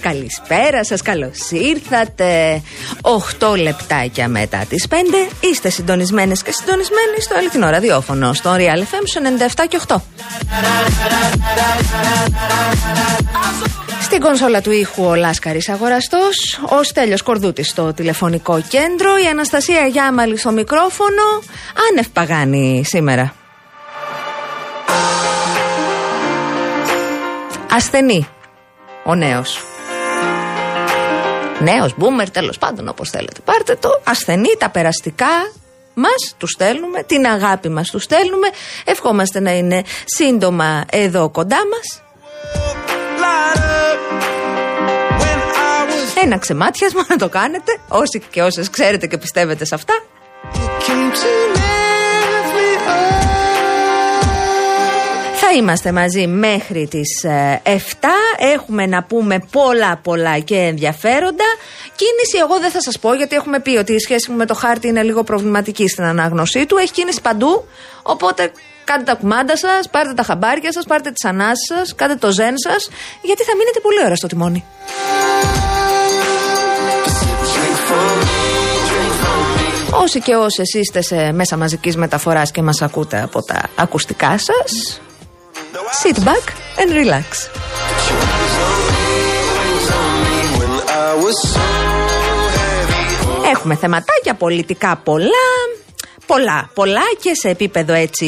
Καλησπέρα σας, καλώς ήρθατε. 8 λεπτάκια μετά τις 5 είστε συντονισμένες και συντονισμένοι στο αληθινό ραδιόφωνο, στο Real FM, στο 97 και 8. Στην κονσόλα του ήχου ο Λάσκαρης Αγοραστός, ο Στέλιος Κορδούτης στο τηλεφωνικό κέντρο, η Αναστασία Γιάμαλη στο μικρόφωνο. Άνευ παγάνη σήμερα. Ασθενή ο νέος. Νέος, μπούμερ, τέλος πάντων, όπως θέλετε. Πάρτε το, ασθενή, τα περαστικά μας τους στέλνουμε, την αγάπη μας τους στέλνουμε. Ευχόμαστε να είναι σύντομα εδώ κοντά μας. Ένα ξεμάτιασμα να το κάνετε, όσοι και όσες ξέρετε και πιστεύετε σε αυτά. Είμαστε μαζί μέχρι τις 7. Έχουμε να πούμε πολλά και ενδιαφέροντα. Κίνηση εγώ δεν θα σας πω, γιατί έχουμε πει ότι η σχέση μου με το χάρτη είναι λίγο προβληματική στην ανάγνωσή του. Έχει κίνηση παντού, οπότε κάντε τα κουμάντα σας, πάρτε τα χαμπάρια σας, πάρτε τις ανάσεις σας, κάντε το ζεν σας, γιατί θα μείνετε πολύ ώρα στο τιμόνι. Όσοι και όσες είστε σε μέσα μαζικής μεταφοράς και μας ακούτε από τα ακουστικά σας, sit back and relax. Έχουμε θεματάκια πολιτικά πολλά και σε επίπεδο έτσι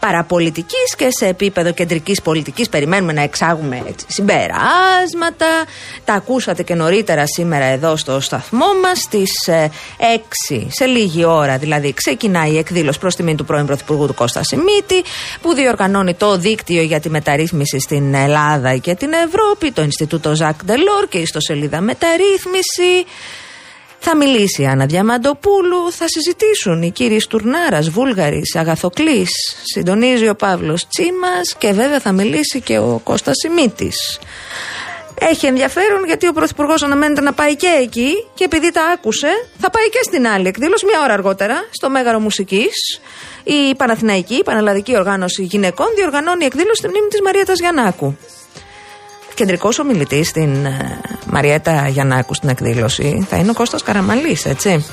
παραπολιτικής και σε επίπεδο κεντρικής πολιτικής. Περιμένουμε να εξάγουμε έτσι συμπεράσματα. Τα ακούσατε και νωρίτερα σήμερα εδώ στο σταθμό μας. Στις 6 σε λίγη ώρα δηλαδή ξεκινάει η εκδήλωση προς τιμή του πρώην Πρωθυπουργού του Κώστα Σημίτη, που διοργανώνει το δίκτυο για τη μεταρρύθμιση στην Ελλάδα και την Ευρώπη, το Ινστιτούτο Ζακ Ντελόρ και η ιστοσελίδα Μεταρρύθμιση. Θα μιλήσει η Άννα Διαμαντοπούλου, θα συζητήσουν οι κύριοι Στουρνάρας, Βούλγαρης, Αγαθοκλής, συντονίζει ο Παύλος Τσίμας και βέβαια θα μιλήσει και ο Κώστας Σημίτης. έχει ενδιαφέρον γιατί ο Πρωθυπουργός αναμένεται να πάει και εκεί και επειδή τα άκουσε θα πάει και στην άλλη εκδήλωση μια ώρα αργότερα στο Μέγαρο Μουσικής. Η Παναθηναϊκή, Πανελλαδική Οργάνωση Γυναικών διοργανώνει εκδήλωση στη μνήμη της Μαριέτας Γιαννάκου. Κεντρικός ομιλητής στην Μαριέτα Γιαννάκου στην εκδήλωση θα είναι ο Κώστας Καραμαλής, έτσι.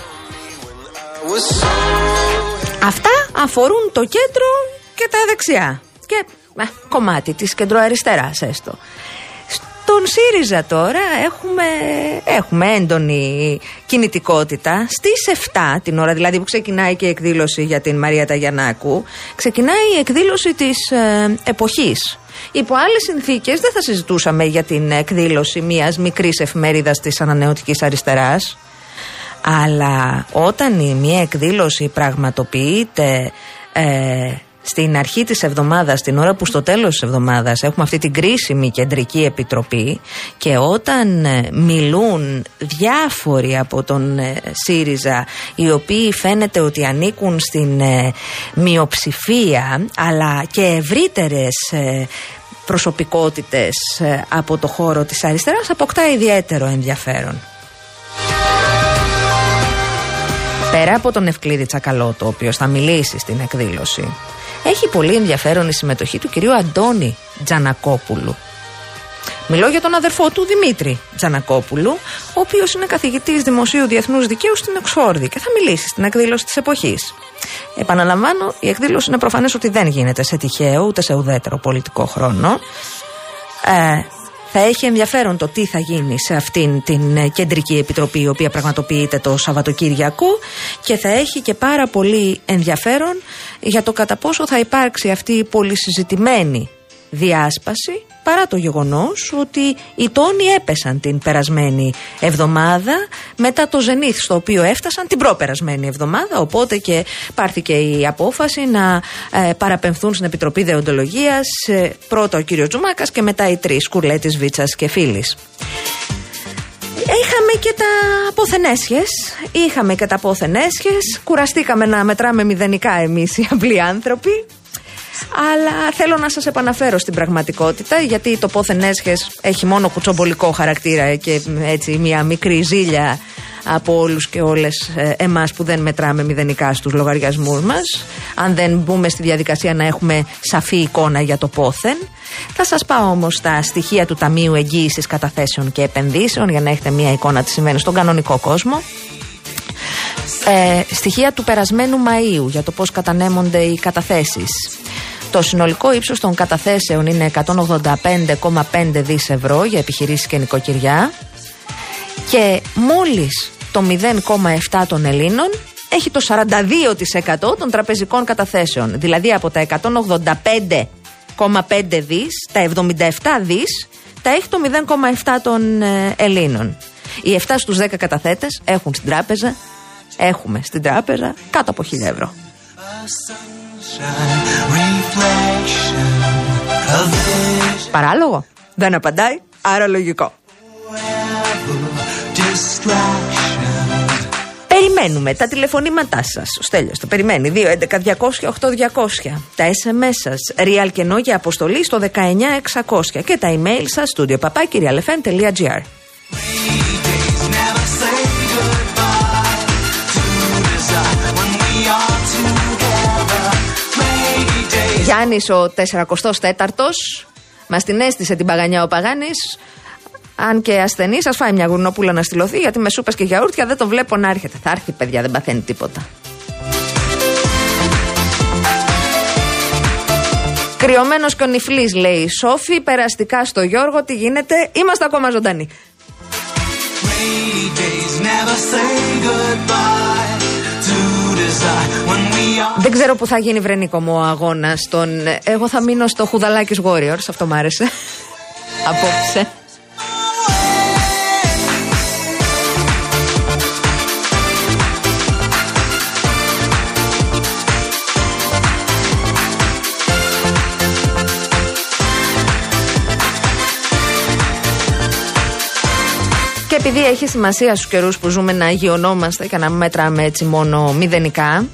Αυτά αφορούν το κέντρο και τα δεξιά και κομμάτι της κεντροαριστεράς έστω. Στον ΣΥΡΙΖΑ τώρα έχουμε έντονη κινητικότητα. Στις 7 την ώρα δηλαδή που ξεκινάει και η εκδήλωση για την Μαριέτα Γιαννάκου, ξεκινάει η εκδήλωση της εποχής. Υπό άλλες συνθήκες δεν θα συζητούσαμε για την εκδήλωση μιας μικρής εφημερίδας της ανανεωτικής αριστεράς. Αλλά όταν μια εκδήλωση πραγματοποιείται στην αρχή της εβδομάδας, την ώρα που στο τέλος της εβδομάδας έχουμε αυτή την κρίσιμη κεντρική επιτροπή και όταν μιλούν διάφοροι από τον ΣΥΡΙΖΑ οι οποίοι φαίνεται ότι ανήκουν στην μειοψηφία αλλά και ευρύτερες προσωπικότητες από το χώρο της αριστεράς, αποκτά ιδιαίτερο ενδιαφέρον. Πέρα από τον Ευκλήδη Τσακαλώτο, ο οποίος θα μιλήσει στην εκδήλωση, έχει πολύ ενδιαφέρον η συμμετοχή του κυρίου Αντώνη Τζανακόπουλου. Μιλώ για τον αδερφό του Δημήτρη Τζανακόπουλου, ο οποίος είναι καθηγητής Δημοσίου Διεθνούς Δικαίου στην Οξφόρδη και θα μιλήσει στην εκδήλωση της εποχής. Επαναλαμβάνω, η εκδήλωση είναι προφανές ότι δεν γίνεται σε τυχαίο ούτε σε ουδέτερο πολιτικό χρόνο. Θα έχει ενδιαφέρον το τι θα γίνει σε αυτήν την κεντρική επιτροπή η οποία πραγματοποιείται το Σαββατοκύριακο και θα έχει και πάρα πολύ ενδιαφέρον για το κατά πόσο θα υπάρξει αυτή η πολυσυζητημένη διάσπαση παρά το γεγονός ότι οι τόνοι έπεσαν την περασμένη εβδομάδα μετά το ζενίθ στο οποίο έφτασαν την προπερασμένη εβδομάδα, οπότε και πάρθηκε η απόφαση να παραπεμφθούν στην Επιτροπή Δεοντολογίας πρώτα ο κύριος Τζουμάκας και μετά οι τρεις Σκουρλέτης, Βίτσας και Φίλης. Είχαμε και τα αποθενέσχες. Κουραστήκαμε να μετράμε μηδενικά εμείς οι απλοί άνθρωποι. Αλλά θέλω να σας επαναφέρω στην πραγματικότητα, γιατί το πόθεν έσχες έχει μόνο κουτσομπολικό χαρακτήρα και έτσι μια μικρή ζήλια από όλους και όλες εμάς που δεν μετράμε μηδενικά στους λογαριασμούς μας, αν δεν μπούμε στη διαδικασία να έχουμε σαφή εικόνα για το πόθεν. Θα σας πάω όμως στα στοιχεία του Ταμείου Εγγύησης Καταθέσεων και Επενδύσεων για να έχετε μια εικόνα τι σημαίνει στον κανονικό κόσμο. Στοιχεία του περασμένου Μαΐου για το πώς κατανέμονται οι καταθέσεις. Το συνολικό ύψος των καταθέσεων είναι 185,5 δις ευρώ για επιχειρήσεις και νοικοκυριά και μόλις το 0,7 των Ελλήνων έχει το 42% των τραπεζικών καταθέσεων. Δηλαδή από τα 185,5 δις, τα 77 δις τα έχει το 0,7 των Ελλήνων. Οι 7 στους 10 καταθέτες έχουμε στην τράπεζα κάτω από 1.000 ευρώ. Παράλογο, δεν απαντάει, άρα λογικό. Περιμένουμε τα τηλεφωνήματά σας. Ο Στέλιος το περιμένει. 2-11-200-8-200. Τα SMS σας Real κενό για αποστολή στο 19-600 και τα email σας studio@realfm.gr. Γιάννης ο 44ος μας την έστησε την παγανιά ο Παγάνης. Αν και ασθενή, σας φάει μια γουρνόπουλα να στυλωθεί, γιατί με σούπες και γιαούρτια δεν το βλέπω να έρχεται. Θα έρθει, παιδιά, δεν παθαίνει τίποτα. Κρυωμένος και ο Νιφλής, λέει η Σόφη, περαστικά στο Γιώργο, τι γίνεται, είμαστε ακόμα ζωντανοί. Δεν ξέρω που θα γίνει βρενίκο μου ο αγώνας των... Εγώ θα μείνω στο Χουδαλάκης Warriors, αυτό μ' άρεσε. Απόψε. Επειδή έχει σημασία στους καιρούς που ζούμε να αγιωνόμαστε και να μετράμε έτσι μόνο μηδενικά,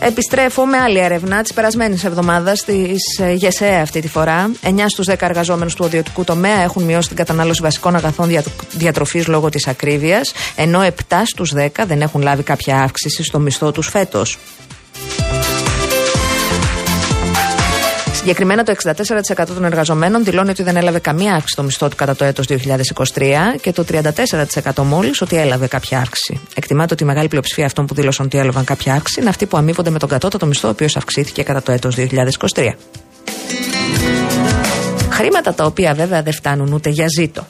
Επιστρέφω με άλλη έρευνα της περασμένης εβδομάδας της ΓΕΣΕΕ αυτή τη φορά. 9 στους 10 εργαζόμενους του ιδιωτικού τομέα έχουν μειώσει την κατανάλωση βασικών αγαθών διατροφής λόγω της ακρίβειας, ενώ 7 στους 10 δεν έχουν λάβει κάποια αύξηση στο μισθό τους φέτος. Συγκεκριμένα το 64% των εργαζομένων δηλώνει ότι δεν έλαβε καμία αύξηση στο μισθό του κατά το έτος 2023 και το 34% μόλις ότι έλαβε κάποια αύξηση. Εκτιμάται ότι η μεγάλη πλειοψηφία αυτών που δήλωσαν ότι έλαβαν κάποια αύξηση είναι αυτοί που αμείβονται με τον κατώτατο μισθό, ο οποίος αυξήθηκε κατά το έτος 2023. Χρήματα τα οποία βέβαια δεν φτάνουν ούτε για ζήτο.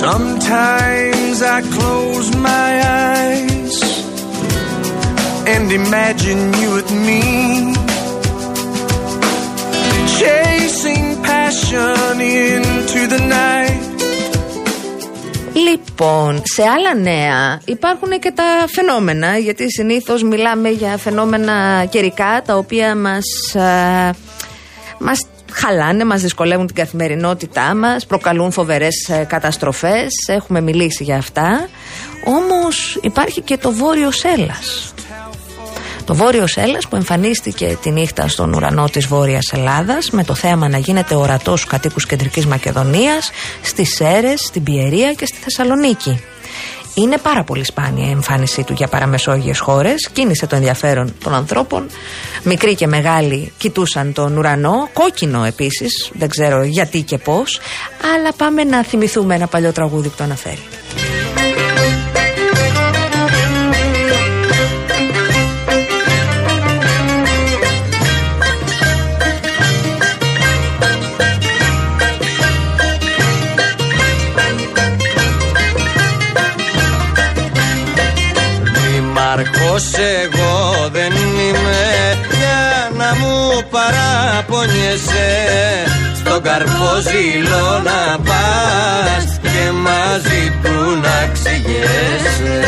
Sometimes I close my eyes and imagine you with me, chasing passion into the night. Λοιπόν, σε άλλα νέα υπάρχουν και τα φαινόμενα, γιατί συνήθως μιλάμε για φαινόμενα καιρικά τα οποία μας χαλάνε, μας δυσκολεύουν την καθημερινότητά μας, προκαλούν φοβερές καταστροφές, έχουμε μιλήσει για αυτά. Όμως υπάρχει και το Βόρειο Σέλας. Το Βόρειο Σέλας που εμφανίστηκε τη νύχτα στον ουρανό της Βόρειας Ελλάδας με το θέαμα να γίνεται ορατό στους κατοίκους Κεντρικής Μακεδονίας, στις Σέρρες, στην Πιερία και στη Θεσσαλονίκη. Είναι πάρα πολύ σπάνια η εμφάνισή του για παραμεσόγειες χώρες. Κίνησε το ενδιαφέρον των ανθρώπων. Μικροί και μεγάλοι κοιτούσαν τον ουρανό. Κόκκινο επίσης, δεν ξέρω γιατί και πώς. Αλλά πάμε να θυμηθούμε ένα παλιό τραγούδι που το αναφέρει. Μάρκος εγώ δεν είμαι για να μου παραπονιέσαι, στον καρπό ζήλο να πας και μαζί του να ξηγέσαι.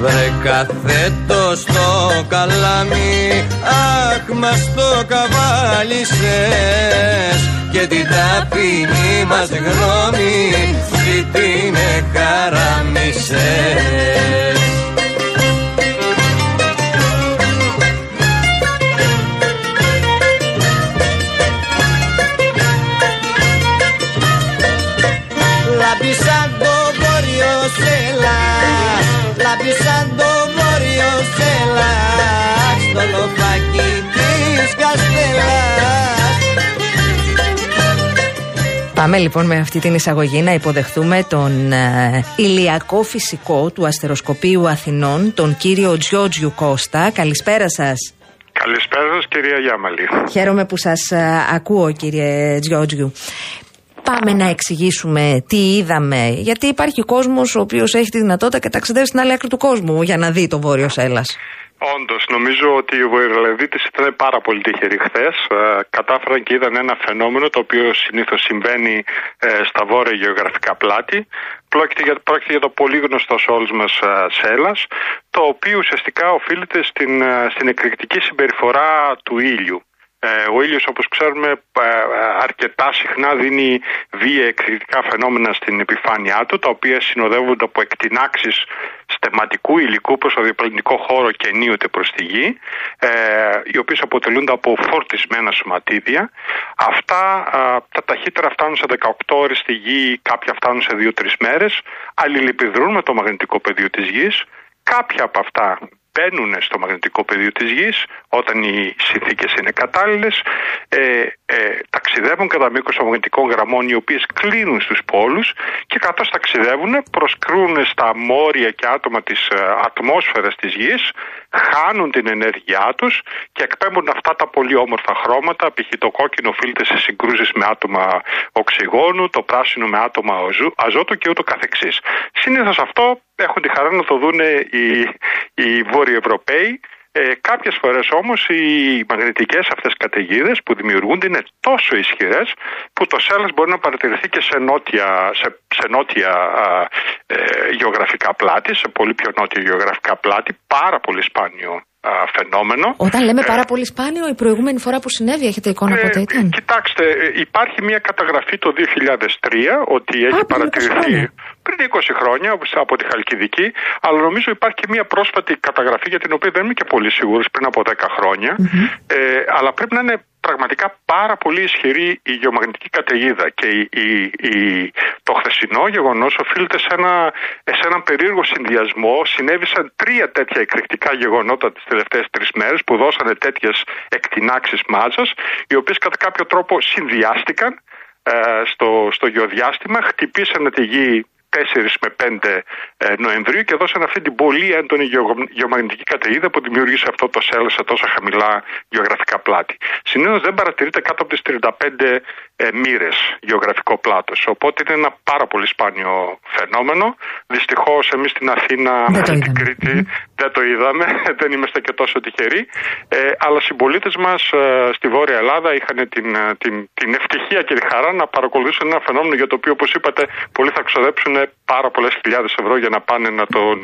Βρε καθέτο στο καλάμι, αχ μας το καβάλισες και την ταπεινή μας γνώμη την χαραμίσες. Λάμπησαν το Βόρειο Σέλας, λάμπησαν το Βόρειο Σέλας, στο λοφάκι της Καστέλας. Πάμε λοιπόν με αυτή την εισαγωγή να υποδεχθούμε τον ηλιακό φυσικό του Αστεροσκοπείου Αθηνών, τον κύριο Τζιότζιου Κώστα. Καλησπέρα σας. Καλησπέρα σας, κυρία Γιάμαλη. Χαίρομαι που σας ακούω, κύριε Τζιότζιου. Πάμε να εξηγήσουμε τι είδαμε, γιατί υπάρχει κόσμος ο οποίος έχει τη δυνατότητα και ταξιδεύει στην άλλη άκρη του κόσμου για να δει το Βόρειο Σέλας. Όντως, νομίζω ότι οι Βορειοελλαδίτες ήταν πάρα πολύ τυχεροί χθες. Κατάφεραν και είδαν ένα φαινόμενο το οποίο συνήθως συμβαίνει στα βόρεια γεωγραφικά πλάτη. Πρόκειται για το πολύ γνωστό σε όλους μας σέλας, το οποίο ουσιαστικά οφείλεται στην εκρηκτική συμπεριφορά του ήλιου. Ο ήλιος, όπως ξέρουμε, αρκετά συχνά δίνει βία εκρηκτικά φαινόμενα στην επιφάνειά του, τα οποία συνοδεύονται από εκτινάξεις στεματικού υλικού προς το διαπλανητικό χώρο και ενίοτε προς τη γη, οι οποίες αποτελούνται από φορτισμένα σωματίδια. Αυτά τα ταχύτερα φτάνουν σε 18 ώρες στη γη, κάποια φτάνουν σε 2-3 μέρες, αλληλεπιδρούν με το μαγνητικό πεδίο της γης, κάποια από αυτά μπαίνουν στο μαγνητικό πεδίο της γης όταν οι συνθήκες είναι κατάλληλες, ταξιδεύουν κατά μήκος των μαγνητικών γραμμών οι οποίες κλείνουν στους πόλους και καθώς ταξιδεύουν προσκρούν στα μόρια και άτομα της ατμόσφαιρας της γης, χάνουν την ενέργειά τους και εκπέμπουν αυτά τα πολύ όμορφα χρώματα, π.χ. το κόκκινο οφείλεται σε συγκρούσεις με άτομα οξυγόνου, το πράσινο με άτομα αζότου και ούτω καθεξής. Συνήθως αυτό έχουν τη χαρά να το δουν οι Βόρειοι Ευρωπαίοι. Κάποιες φορές όμως οι μαγνητικές αυτές καταιγίδες που δημιουργούνται είναι τόσο ισχυρές που το σέλας μπορεί να παρατηρηθεί και σε νότια γεωγραφικά πλάτη, σε πολύ πιο νότια γεωγραφικά πλάτη, πάρα πολύ σπάνιο φαινόμενο. Όταν λέμε πάρα πολύ σπάνιο, η προηγούμενη φορά που συνέβη, έχετε εικόνα πότε ήταν? Κοιτάξτε, υπάρχει μια καταγραφή το 2003 ότι έχει παρατηρηθεί πριν 20 χρόνια από τη Χαλκιδική, αλλά νομίζω υπάρχει και μια πρόσφατη καταγραφή για την οποία δεν είμαι και πολύ σίγουρος, πριν από 10 χρόνια, αλλά πρέπει να είναι πραγματικά πάρα πολύ ισχυρή η γεωμαγνητική καταιγίδα και το χθεσινό γεγονός οφείλεται σε έναν περίεργο συνδυασμό. Συνέβησαν τρία τέτοια εκρηκτικά γεγονότα τις τελευταίες τρεις μέρες που δώσανε τέτοιες εκτινάξεις μάζας, οι οποίες κατά κάποιο τρόπο συνδυάστηκαν στο γεωδιάστημα, χτυπήσανε τη γη 4 με 5 Νοεμβρίου και δώσαν αυτή την πολύ έντονη γεωμαγνητική καταιγίδα που δημιούργησε αυτό το σέλας σε τόσο χαμηλά γεωγραφικά πλάτη. Συνήθως δεν παρατηρείται κάτω από τις 35 μοίρες γεωγραφικό πλάτος. Οπότε είναι ένα πάρα πολύ σπάνιο φαινόμενο. Δυστυχώς εμείς στην Αθήνα και την Κρήτη δεν το είδαμε, δεν είμαστε και τόσο τυχεροί. Αλλά συμπολίτες μας στη Βόρεια Ελλάδα είχαν την ευτυχία και τη χαρά να παρακολουθήσουν ένα φαινόμενο για το οποίο, όπως είπατε, πολλοί θα ξοδέψουν πάρα πολλές χιλιάδες ευρώ για να πάνε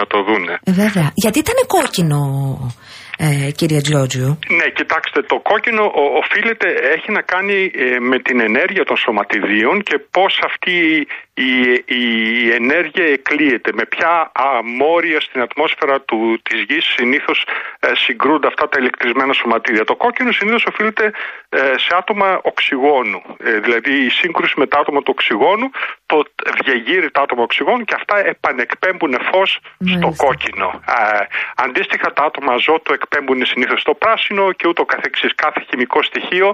να το δούνε. Βέβαια. Γιατί ήταν κόκκινο, κύριε Τζιότζιου? Ναι, κοιτάξτε, το κόκκινο οφείλεται, έχει να κάνει με την ενέργεια των σωματιδίων και πώς αυτή η ενέργεια εκλείεται, με ποια μόρια στην ατμόσφαιρα της γης συνήθως συγκρούνται αυτά τα ηλεκτρισμένα σωματίδια. Το κόκκινο συνήθως οφείλεται σε άτομα οξυγόνου, δηλαδή η σύγκρουση με τα άτομα του οξυγόνου, το διεγείρει τα άτομα οξυγόνου και αυτά επανεκπέμπουν φως στο κόκκινο. Αντίστοιχα τα άτομα αζότου εκπέμπουν συνήθως στο πράσινο και ούτω καθεξής. Κάθε χημικό στοιχείο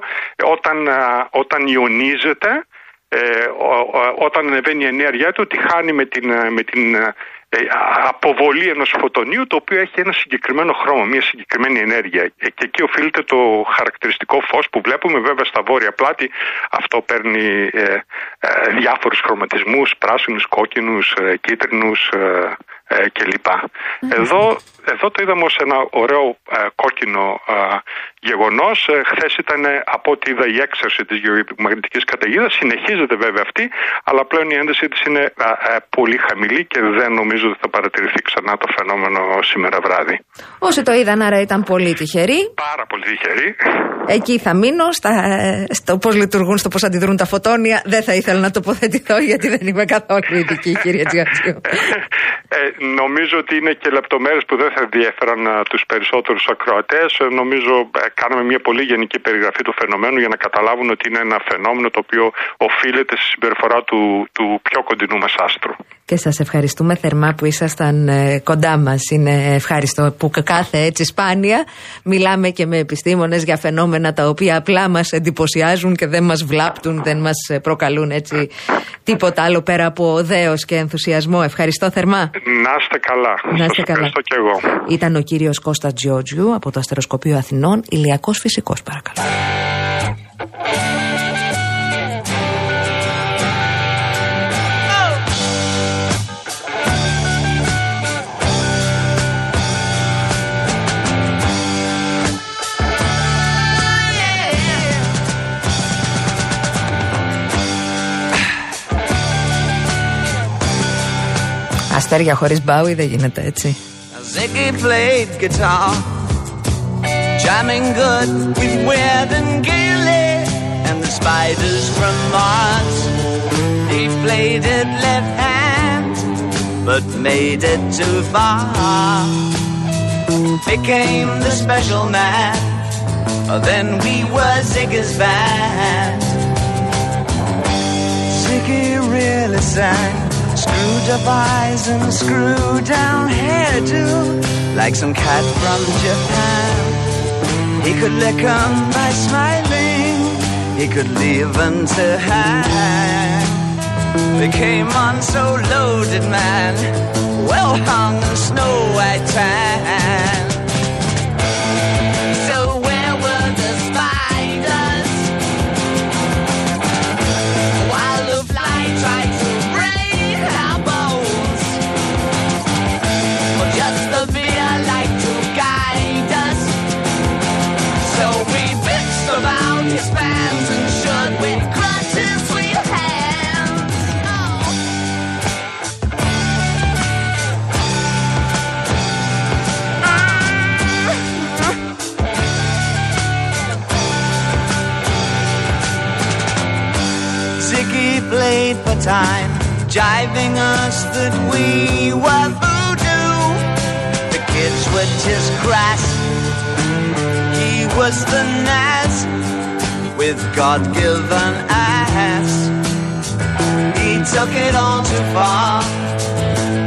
όταν ιονίζεται, όταν ανεβαίνει η ενέργειά του, τη χάνει με την αποβολή ενός φωτονίου, το οποίο έχει ένα συγκεκριμένο χρώμα, μια συγκεκριμένη ενέργεια. Και εκεί οφείλεται το χαρακτηριστικό φως που βλέπουμε. Βέβαια στα βόρεια πλάτη αυτό παίρνει διάφορους χρωματισμούς, πράσινους, κόκκινους, κίτρινους κλπ. Εδώ το είδαμε ως ένα ωραίο κόκκινο γεγονός. Χθες ήταν, από ό,τι είδα, η έξαρση της γεωμαγνητικής καταιγίδας. Συνεχίζεται βέβαια αυτή, αλλά πλέον η ένταση της είναι πολύ χαμηλή και δεν νομίζω ότι θα παρατηρηθεί ξανά το φαινόμενο σήμερα βράδυ. Όσοι το είδαν, άρα ήταν πολύ τυχεροί. Πάρα πολύ τυχεροί. Εκεί θα μείνω. Στο πώς λειτουργούν, στο πώς αντιδρούν τα φωτόνια, δεν θα ήθελα να τοποθετηθώ, γιατί δεν είμαι καθόλου ειδική, κύριε Τζιόντζιου. Νομίζω ότι είναι και λεπτομέρειες που δεν θα ενδιέφεραν τους περισσότερους ακροατές. Νομίζω κάναμε μια πολύ γενική περιγραφή του φαινομένου για να καταλάβουν ότι είναι ένα φαινόμενο το οποίο οφείλεται στη συμπεριφορά του πιο κοντινού μας άστρου. Και σας ευχαριστούμε θερμά που ήσασταν κοντά μας. Είναι ευχάριστο που κάθε έτσι σπάνια μιλάμε και με επιστήμονες για φαινόμενα τα οποία απλά μας εντυπωσιάζουν και δεν μας βλάπτουν, δεν μας προκαλούν έτσι τίποτα άλλο πέρα από δέος και ενθουσιασμό. Ευχαριστώ θερμά. Να είστε καλά. Να είστε καλά. Και εγώ. Ήταν ο κύριος Κώστας Τζιότζιου από το Αστεροσκοπείο Αθηνών, ηλιακός φυσικός, παρακαλώ. Αστέρια χωρίς Bowie δεν γίνεται έτσι. Ziggy played guitar, jamming good with Webb and Gilly and the spiders from Mars. They played it left hand, but made it too far. Became the special man, then we were Ziggy's band. Ziggy really sang. Screwed up eyes and screwed down hairdo, like some cat from Japan. He could lick 'em by smiling, he could leave 'em to hang. They came on so loaded, man, well hung in snow white tan. So where were the spiders? While the fly tried to his fans and should with crutches we hands. Oh. Ziggy played for time, jiving us that we were voodoo. The kids were just crass, he was the Naz with God-given ass. He took it all too far,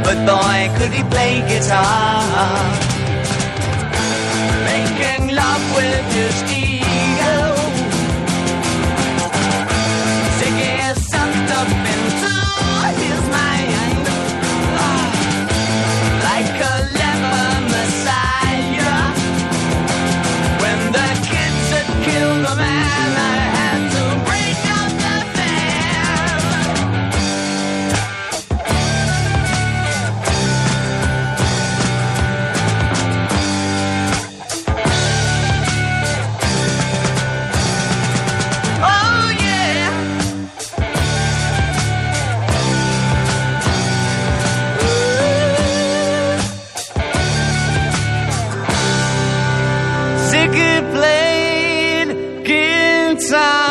but boy could he play guitar. Making love with his ego, sick as sucked up into his mind, like a leper messiah. When the kids had killed the man, I had to break up the band. Oh yeah. Ziggy played guitar.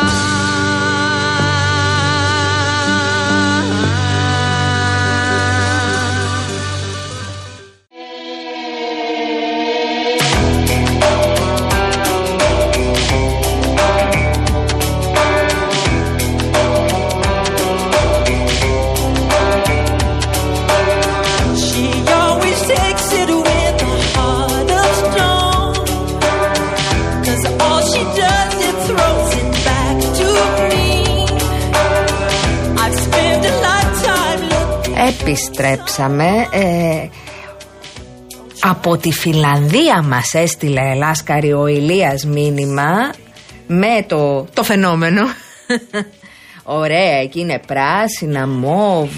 Επιστρέψαμε. Από τη Φιλανδία μας έστειλε Λάσκαρη ο Ηλίας μήνυμα με το φαινόμενο. Ωραία, εκεί είναι πράσινα, μόβ.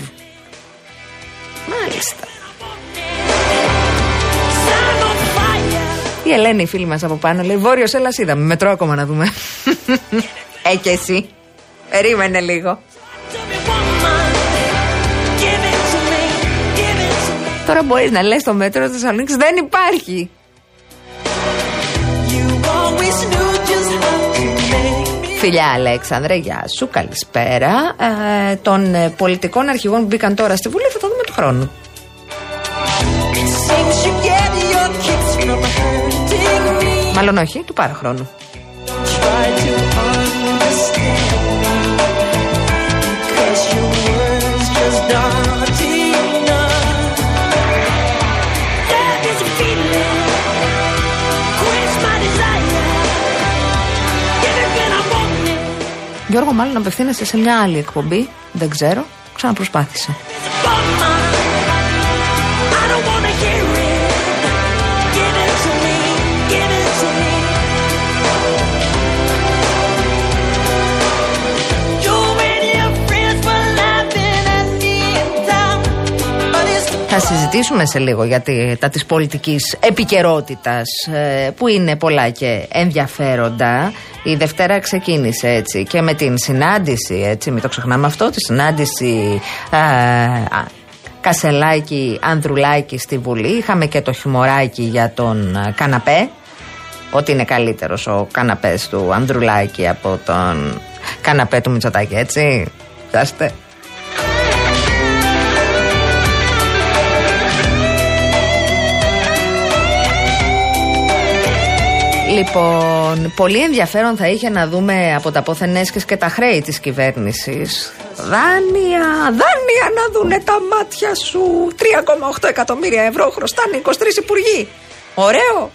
Μάλιστα. Η Ελένη, η φίλη μας από πάνω, λέει Βόρειο Σέλας είδαμε, μετρό ακόμα να δούμε. Και εσύ, περίμενε λίγο. Τώρα μπορείς να λες το μέτρο της Θεσσαλονίκης δεν υπάρχει. Φιλιά Αλέξανδρε, γεια σου, καλησπέρα. Των πολιτικών αρχηγών που μπήκαν τώρα στη Βουλή θα τα δούμε του χρόνου. Μάλλον όχι, του παραχρόνου. Γιώργο, μάλλον απευθύνεσαι σε μια άλλη εκπομπή. Δεν ξέρω. Ξαναπροσπάθησα. Θα συζητήσουμε σε λίγο για τα της πολιτικής επικαιρότητας, που είναι πολλά και ενδιαφέροντα. Η Δευτέρα ξεκίνησε έτσι και με την συνάντηση, έτσι μην το ξεχνάμε αυτό, τη συνάντηση Κασελάκη-Ανδρουλάκη στη Βουλή. Είχαμε και το χιουμοράκι για τον καναπέ, ότι είναι καλύτερος ο καναπές του Ανδρουλάκη από τον καναπέ του Μητσοτάκη, έτσι, φτάστε. Λοιπόν, πολύ ενδιαφέρον θα είχε να δούμε από τα ποθενέσκες και τα χρέη της κυβέρνησης. Δάνεια να δούνε τα μάτια σου. 3,8 εκατομμύρια ευρώ χρωστάνε 23 υπουργοί.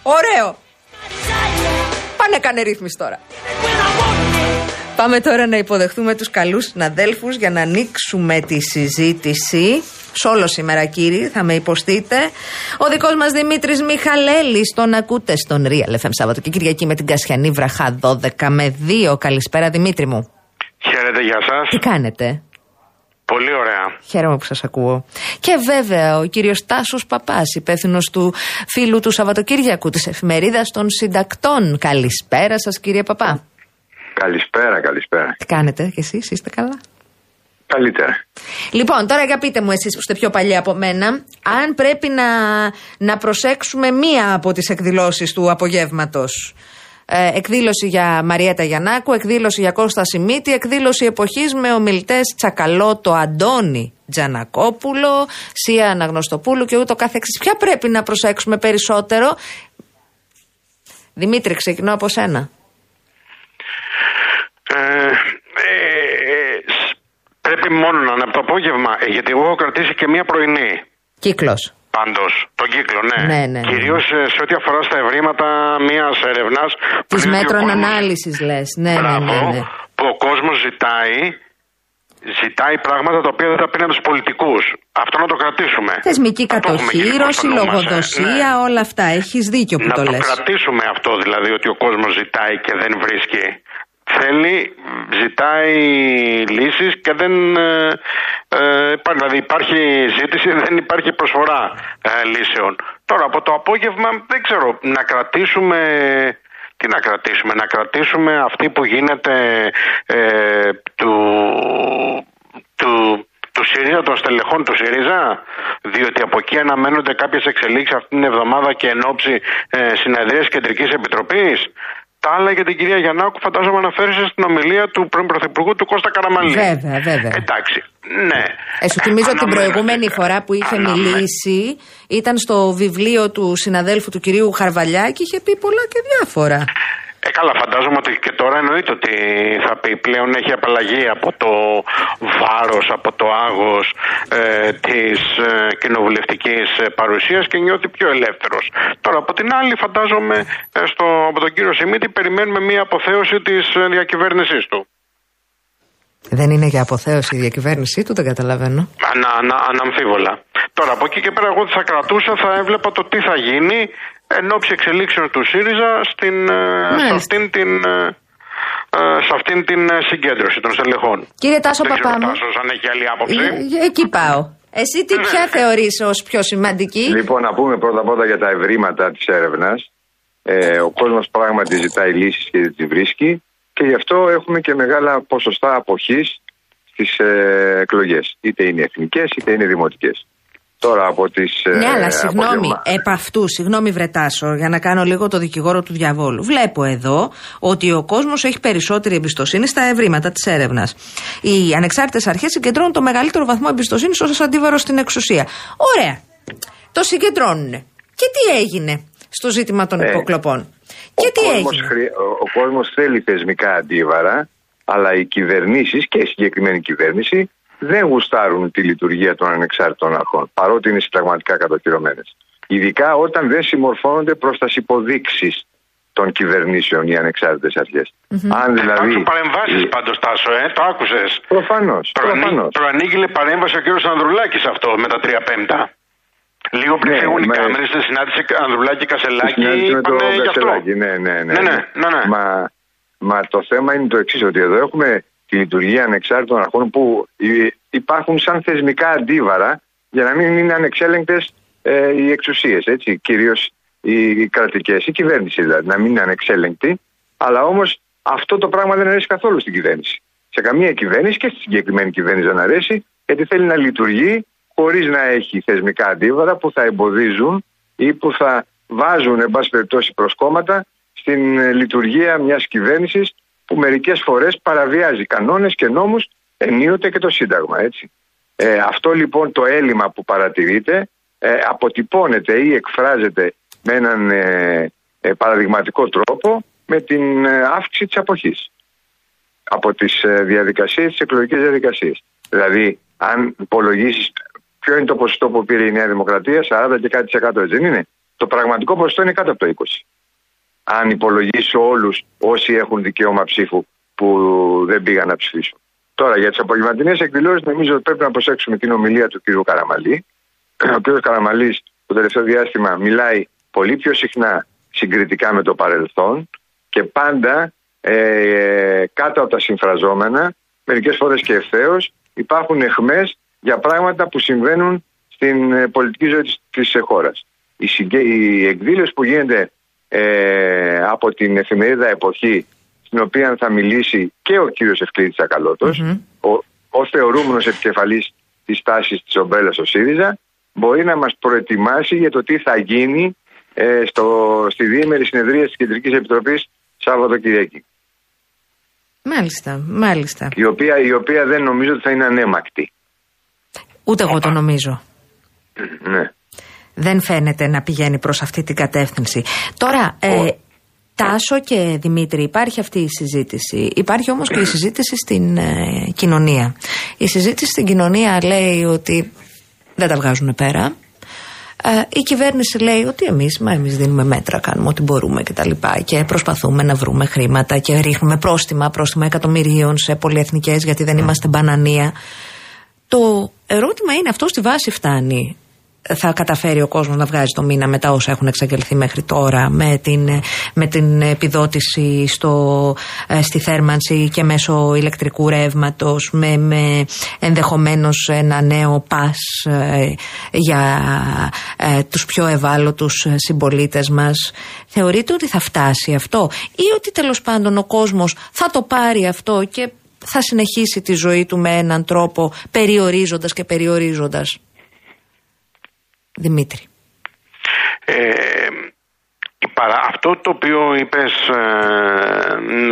Ωραίο. Πάνε κάνε ρύθμιση τώρα. Πάμε τώρα να υποδεχτούμε τους καλούς συναδέλφους για να ανοίξουμε τη συζήτηση. Σόλο σήμερα, κύριοι, θα με υποστείτε. Ο δικός μας Δημήτρης Μιχαλέλης, τον ακούτε στον Real FM Σάββατο και Κυριακή με την Κασιανή Βραχά 12 με 2. Καλησπέρα Δημήτρη μου. Χαίρετε, γεια σας. Τι κάνετε? Πολύ ωραία. Χαίρομαι που σας ακούω. Και βέβαια ο κύριος Τάσος Παπάς, υπεύθυνος του φίλου του Σαββατοκύριακου της Εφημερίδας των Συντακτών. Καλησπέρα σας κύριε Παπά. Καλησπέρα. Τι κάνετε κι εσείς, είστε καλά? Καλύτερα. Λοιπόν, τώρα για πείτε μου εσείς που είστε πιο παλιά από μένα, αν πρέπει να προσέξουμε μία από τις εκδηλώσεις του απογεύματος. Εκδήλωση για Μαριέτα Γιαννάκου, εκδήλωση για Κώστα Σημίτη, εκδήλωση εποχής με ομιλητές Τσακαλώτο, Αντώνη, Τζανακόπουλο, Σία Αναγνωστοπούλου και ούτω καθεξής. Ποια πρέπει να προσέξουμε περισσότερο? Δημήτρη, ξεκινώ από σένα. Πρέπει μόνο να είναι από το απόγευμα, γιατί εγώ έχω κρατήσει και μία πρωινή. Κύκλος. Πάντως, τον κύκλο, ναι. Κυρίως σε ό,τι αφορά στα ευρήματα μιας ερευνάς. Της μέτρων ανάλυσης, λες. Ναι. Που ο κόσμος ζητάει πράγματα τα οποία δεν τα πήραν τους πολιτικούς. Αυτό να το κρατήσουμε. Θεσμική κατοχήρωση, λογοδοσία, όλα αυτά. Έχεις δίκιο που το λες. Να το κρατήσουμε αυτό, δηλαδή, ότι ο κόσμος ζητάει και δεν βρίσκει. Ζητάει λύσεις και δεν δηλαδή υπάρχει ζήτηση, δεν υπάρχει προσφορά λύσεων. Τώρα από το απόγευμα δεν ξέρω, να κρατήσουμε... Τι να κρατήσουμε? Να κρατήσουμε αυτή που γίνεται του ΣΥΡΙΖΑ, των στελεχών του ΣΥΡΙΖΑ, διότι από εκεί αναμένονται κάποιες εξελίξεις αυτήν την εβδομάδα και εν ώψη συνεδρίας Κεντρικής Επιτροπής. Τα άλλα για την κυρία Γιαννάκου φαντάζομαι αναφέρεσαι στην ομιλία του πρώην Πρωθυπουργού του Κώστα Καραμανλή. Βέβαια. Εντάξει, ναι. Σου θυμίζω την προηγούμενη φορά που είχε μιλήσει ήταν στο βιβλίο του συναδέλφου του κυρίου Χαρβαλιά και είχε πει πολλά και διάφορα. Καλά, φαντάζομαι ότι και τώρα εννοείται ότι θα πει πλέον έχει απαλλαγή από το βάρος, από το άγος της κοινοβουλευτικής παρουσίας και νιώθει πιο ελεύθερος. Τώρα από την άλλη φαντάζομαι από τον κύριο Σημίτη περιμένουμε μια αποθέωση της διακυβέρνησής του. Δεν είναι για αποθέωση η διακυβέρνησή του, δεν καταλαβαίνω. Αναμφίβολα. Τώρα από εκεί και πέρα εγώ θα κρατούσα, θα έβλεπα το τι θα γίνει εν ώψη εξελίξεων του ΣΥΡΙΖΑ σε αυτήν την συγκέντρωση των στελεχών. Κύριε Τάσο Παπά, αν έχει άλλη άποψη. Εκεί πάω. Εσύ τι πια θεωρείς ως πιο σημαντική? Λοιπόν, να πούμε πρώτα για τα ευρήματα της έρευνας. Ο κόσμος πράγματι ζητάει λύσεις και δεν τη βρίσκει και γι' αυτό έχουμε και μεγάλα ποσοστά αποχής στις εκλογές. Είτε είναι εθνικές είτε είναι δημοτικές. Τώρα από τις, αλλά συγγνώμη, επ' αυτού, βρε Τάσο, για να κάνω λίγο το δικηγόρο του διαβόλου. Βλέπω εδώ ότι ο κόσμος έχει περισσότερη εμπιστοσύνη στα ευρήματα της έρευνας. Οι ανεξάρτητες αρχές συγκεντρώνουν το μεγαλύτερο βαθμό εμπιστοσύνης ως αντίβαρο στην εξουσία. Ωραία. Το συγκεντρώνουν. Και τι έγινε στο ζήτημα των υποκλοπών? Ο κόσμος θέλει θεσμικά αντίβαρα, αλλά οι κυβερνήσεις και η συγκεκριμένη κυβέρνηση δεν γουστάρουν τη λειτουργία των ανεξάρτητων αρχών, παρότι είναι συνταγματικά κατοχυρωμένες. Ειδικά όταν δεν συμμορφώνονται προς τις υποδείξεις των κυβερνήσεων οι ανεξάρτητες αρχές. Αν δηλαδή. Υπάρχουν παρεμβάσεις πάντως, Τάσο, το άκουσες. Προφανώς. Προανήγγειλε παρέμβαση ο κ. Ανδρουλάκης αυτό με τα 3/5. Λίγο πριν φύγουν οι κάμερες στη συνάντηση Ανδρουλάκη-Κασελάκη. Ναι. Μα το θέμα είναι το εξής, ότι εδώ έχουμε τη λειτουργία ανεξάρτητων αρχών που υπάρχουν σαν θεσμικά αντίβαρα για να μην είναι ανεξέλεγκτες οι εξουσίες, έτσι, κυρίως οι κρατικές, η κυβέρνηση δηλαδή, να μην είναι ανεξέλεγκτη, αλλά όμως αυτό το πράγμα δεν αρέσει καθόλου στην κυβέρνηση. Σε καμία κυβέρνηση και στη συγκεκριμένη κυβέρνηση δεν αρέσει, γιατί θέλει να λειτουργεί χωρίς να έχει θεσμικά αντίβαρα που θα εμποδίζουν ή που θα βάζουν, εν πάση περιπτώσει, προσκόμματα στην λειτουργία μιας κυβέρνησης που μερικές φορές παραβιάζει κανόνες και νόμους, ενίοτε και το Σύνταγμα. Έτσι. Αυτό λοιπόν το έλλειμμα που παρατηρείται αποτυπώνεται ή εκφράζεται με έναν παραδειγματικό τρόπο με την αύξηση της αποχής από τις διαδικασίες, τις εκλογικές διαδικασίες. Δηλαδή, αν υπολογίσεις ποιο είναι το ποσοστό που πήρε η Νέα Δημοκρατία, 40 και κάτι %, έτσι δεν είναι? Το πραγματικό ποσοστό είναι κάτω από το 20%. Αν υπολογίσω όλους όσοι έχουν δικαίωμα ψήφου που δεν πήγαν να ψηφίσουν. Τώρα για τις απογευματινές εκδηλώσεις, νομίζω ότι πρέπει να προσέξουμε την ομιλία του κ. Καραμανλή. Ο κ. Καραμανλής το τελευταίο διάστημα μιλάει πολύ πιο συχνά συγκριτικά με το παρελθόν και πάντα κάτω από τα συμφραζόμενα, μερικές φορές και ευθέως, υπάρχουν αιχμές για πράγματα που συμβαίνουν στην πολιτική ζωή της χώρας. Η εκδήλωση που γίνεται από την εφημερίδα Εποχή, στην οποία θα μιλήσει και ο κύριος Ευκλήδης Ακαλώτος, ο θεωρούμενος επικεφαλής της τάσης της ομπρέλας στο ΣΥΡΙΖΑ, μπορεί να μας προετοιμάσει για το τι θα γίνει στη διήμερη συνεδρία της Κεντρικής Επιτροπής Σάββατο Κυριακή. Μάλιστα. Η οποία δεν νομίζω ότι θα είναι ανέμακτη. Ούτε εγώ το νομίζω. Ναι. Δεν φαίνεται να πηγαίνει προς αυτή την κατεύθυνση. Τώρα, Τάσο και Δημήτρη, υπάρχει αυτή η συζήτηση. Υπάρχει όμως και η συζήτηση στην κοινωνία. Η συζήτηση στην κοινωνία λέει ότι δεν τα βγάζουν πέρα. Η κυβέρνηση λέει ότι εμείς δίνουμε μέτρα, κάνουμε ό,τι μπορούμε κτλ. Και προσπαθούμε να βρούμε χρήματα και ρίχνουμε πρόστιμα εκατομμυρίων σε πολυεθνικές, γιατί δεν είμαστε μπανανία. Το ερώτημα είναι, αυτό στη βάση φτάνει? Θα καταφέρει ο κόσμος να βγάζει το μήνα μετά όσα έχουν εξαγγελθεί μέχρι τώρα με την επιδότηση στη θέρμανση και μέσω ηλεκτρικού ρεύματος, με ενδεχομένως ένα νέο πας για τους πιο ευάλωτους συμπολίτες μας? Θεωρείτε ότι θα φτάσει αυτό, ή ότι τέλος πάντων ο κόσμος θα το πάρει αυτό και θα συνεχίσει τη ζωή του με έναν τρόπο, περιορίζοντας. Δημήτρη. Αυτό το οποίο είπες,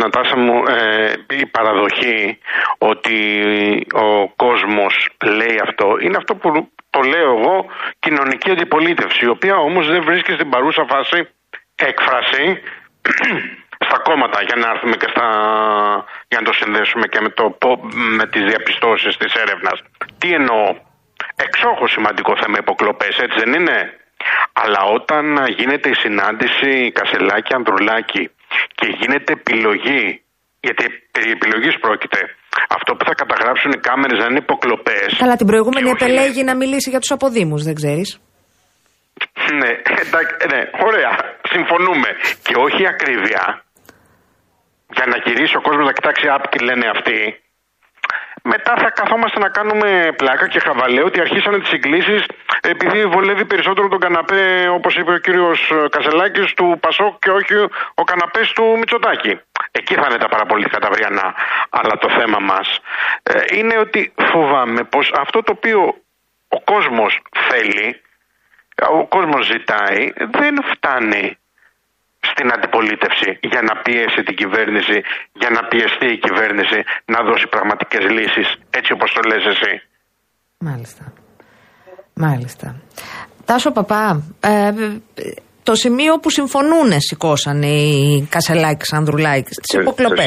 Νατάσα μου, η παραδοχή ότι ο κόσμος λέει αυτό, είναι αυτό που το λέω εγώ κοινωνική αντιπολίτευση, η οποία όμως δεν βρίσκει στην παρούσα φάση έκφραση στα κόμματα, για να έρθουμε και για να το συνδέσουμε και με τις διαπιστώσεις της έρευνας. Τι εννοώ? Εξόχως σημαντικό θέμα υποκλοπές, έτσι δεν είναι? Αλλά όταν γίνεται η συνάντηση Κασελάκη-Ανδρουλάκη και γίνεται επιλογή, γιατί περί επιλογής πρόκειται, αυτό που θα καταγράψουν οι κάμερες να είναι υποκλοπές. Αλλά την προηγούμενη επελέγει να μιλήσει για τους αποδήμους, δεν ξέρεις? Ναι, εντάξει, ναι, ωραία, συμφωνούμε. Και όχι ακρίβεια, για να γυρίσει ο κόσμος να κοιτάξει απ' τι λένε αυτοί. Μετά θα καθόμαστε να κάνουμε πλάκα και χαβαλέ ότι αρχίσανε τις συγκλήσεις επειδή βολεύει περισσότερο τον καναπέ, όπως είπε ο κύριος Κασελάκης, του Πασόκ και όχι ο καναπές του Μητσοτάκη. Εκεί θα είναι τα παραπολιτικά τα αυριανά. Αλλά το θέμα μας είναι ότι φοβάμαι πως αυτό το οποίο ο κόσμος θέλει, ο κόσμος ζητάει, δεν φτάνει στην αντιπολίτευση για να πιέσει την κυβέρνηση, για να πιεστεί η κυβέρνηση να δώσει πραγματικές λύσεις, έτσι όπως το λες εσύ. Μάλιστα. Τάσο Παπά, το σημείο που συμφωνούνε σηκώσανε οι Κασελάκης, Ανδρουλάκης, τις υποκλοπές.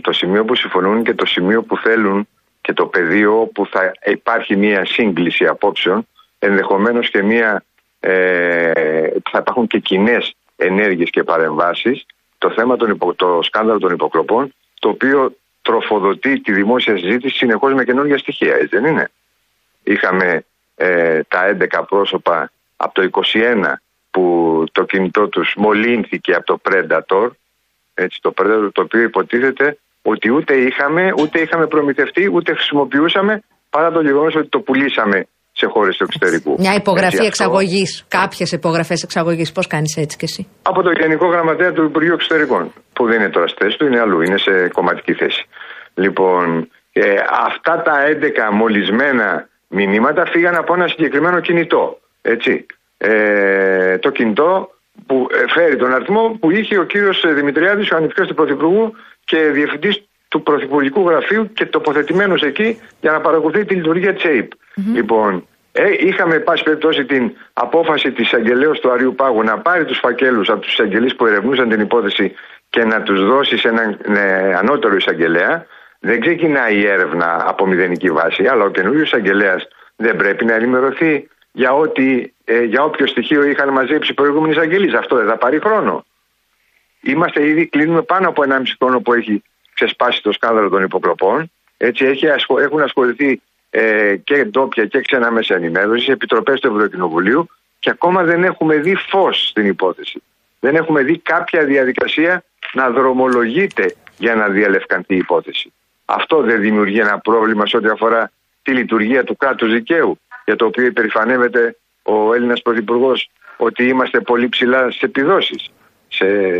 Το σημείο που συμφωνούν και το σημείο που θέλουν και το πεδίο που θα υπάρχει μια σύγκληση απόψεων, ενδεχομένως και μια θα υπάρχουν και κοινές ενέργειες και παρεμβάσεις, το θέμα το σκάνδαλο των υποκλοπών, το οποίο τροφοδοτεί τη δημόσια συζήτηση συνεχώς με καινούργια στοιχεία, έτσι δεν είναι? Είχαμε τα 11 πρόσωπα από το 21 που το κινητό τους μολύνθηκε από το Predator, έτσι, το Predator, το οποίο υποτίθεται ότι ούτε είχαμε προμηθευτεί, ούτε χρησιμοποιούσαμε, παρά το γεγονός ότι το πουλήσαμε σε χώρες του εξωτερικού. Μια υπογραφή εξαγωγής, κάποιες υπογραφές εξαγωγής, πώς κάνεις έτσι κι εσύ? Από το Γενικό Γραμματέα του Υπουργείου Εξωτερικών, που δεν είναι τώρα στη θέση του, είναι αλλού, είναι σε κομματική θέση. Λοιπόν, αυτά τα 11 μολυσμένα μηνύματα φύγαν από ένα συγκεκριμένο κινητό. Έτσι. Το κινητό που φέρει τον αριθμό που είχε ο κύριος Δημητριάδης, ο ανηφικός του Πρωθυπουργού και διευθυντής του Πρωθυπουργικού Γραφείου και τοποθετημένος εκεί για να παρακολουθεί τη λειτουργία της ΕΕΠ. Mm-hmm. Λοιπόν, είχαμε πάση περιπτώσει την απόφαση της εισαγγελέως του Αριού Πάγου να πάρει τους φακέλους από τους εισαγγελείς που ερευνούσαν την υπόθεση και να τους δώσει σε έναν ανώτερο εισαγγελέα. Δεν ξεκινάει η έρευνα από μηδενική βάση, αλλά ο καινούριος εισαγγελέας δεν πρέπει να ενημερωθεί για όποιο στοιχείο είχαν μαζέψει οι προηγούμενοι εισαγγελείς? Αυτό δεν θα πάρει χρόνο? Είμαστε ήδη, κλείνουμε πάνω από 1,5 χρόνο που έχει ξεσπάσει το σκάνδαλο των υποκλοπών. Έτσι έχουν ασχοληθεί και ντόπια και ξένα μέσα ενημέρωσης, επιτροπές του Ευρωκοινοβουλίου, και ακόμα δεν έχουμε δει φως στην υπόθεση. Δεν έχουμε δει κάποια διαδικασία να δρομολογείται για να διαλευκανθεί η υπόθεση. Αυτό δεν δημιουργεί ένα πρόβλημα σε ό,τι αφορά τη λειτουργία του κράτους δικαίου, για το οποίο υπερηφανεύεται ο Έλληνας Πρωθυπουργός ότι είμαστε πολύ ψηλά στις επιδόσεις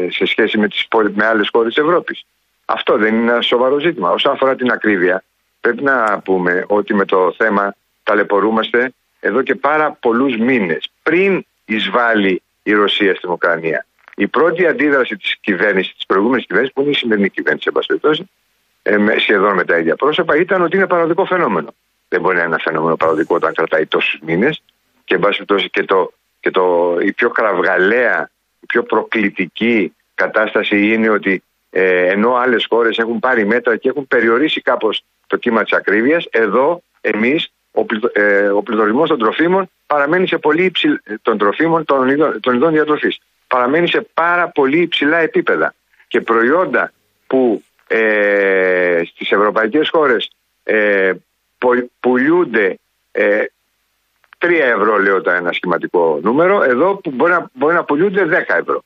σε σχέση με άλλες χώρες Ευρώπης? Αυτό δεν είναι ένα σοβαρό ζήτημα? Όσον αφορά την ακρίβεια, πρέπει να πούμε ότι με το θέμα ταλαιπωρούμαστε εδώ και πάρα πολλούς μήνες, πριν εισβάλλει η Ρωσία στην Ουκρανία. Η πρώτη αντίδραση της προηγούμενης κυβέρνησης, που είναι η σημερινή κυβέρνηση, σχεδόν με τα ίδια πρόσωπα, ήταν ότι είναι παραδικό φαινόμενο. Δεν μπορεί να είναι ένα φαινόμενο παροδικό όταν κρατάει τόσους μήνες. Και εν πάση περιπτώσει η πιο κραυγαλαία, η πιο προκλητική κατάσταση είναι ότι ενώ άλλες χώρες έχουν πάρει μέτρα και έχουν περιορίσει κάπως το κύμα της ακρίβειας, εδώ εμείς ο πληθωρισμός των τροφίμων παραμένει σε πολύ υψηλά, των ειδών διατροφής, παραμένει σε πάρα πολύ υψηλά επίπεδα. Και προϊόντα που στις ευρωπαϊκές χώρες πουλούνται 3 ευρώ, λέω ένα σχηματικό νούμερο, εδώ που μπορεί να πουλούνται 10 ευρώ.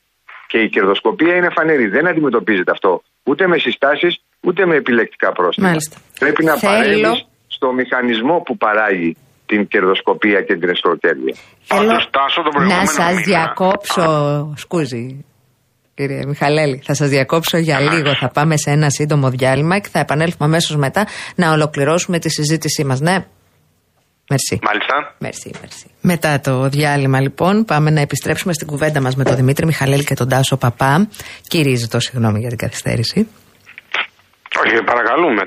Και η κερδοσκοπία είναι φανερή. Δεν αντιμετωπίζεται αυτό ούτε με συστάσεις ούτε με επιλεκτικά πρόστιμα. Μάλιστα. Πρέπει να παρέμβεις στο μηχανισμό που παράγει την κερδοσκοπία και την εσχροκέρδεια. Να σας διακόψω, σκούζι, κύριε Μιχαλέλη, θα σας διακόψω για λίγο. Θα πάμε σε ένα σύντομο διάλειμμα και θα επανέλθουμε αμέσως μετά να ολοκληρώσουμε τη συζήτησή μας, ναι. Merci. Μάλιστα. Merci. Μετά το διάλειμμα, λοιπόν, πάμε να επιστρέψουμε στην κουβέντα μας με τον Δημήτρη Μιχαλέλη και τον Τάσο Παπά. Κύριε, ζητώ συγγνώμη για την καθυστέρηση. Όχι, παρακαλούμε.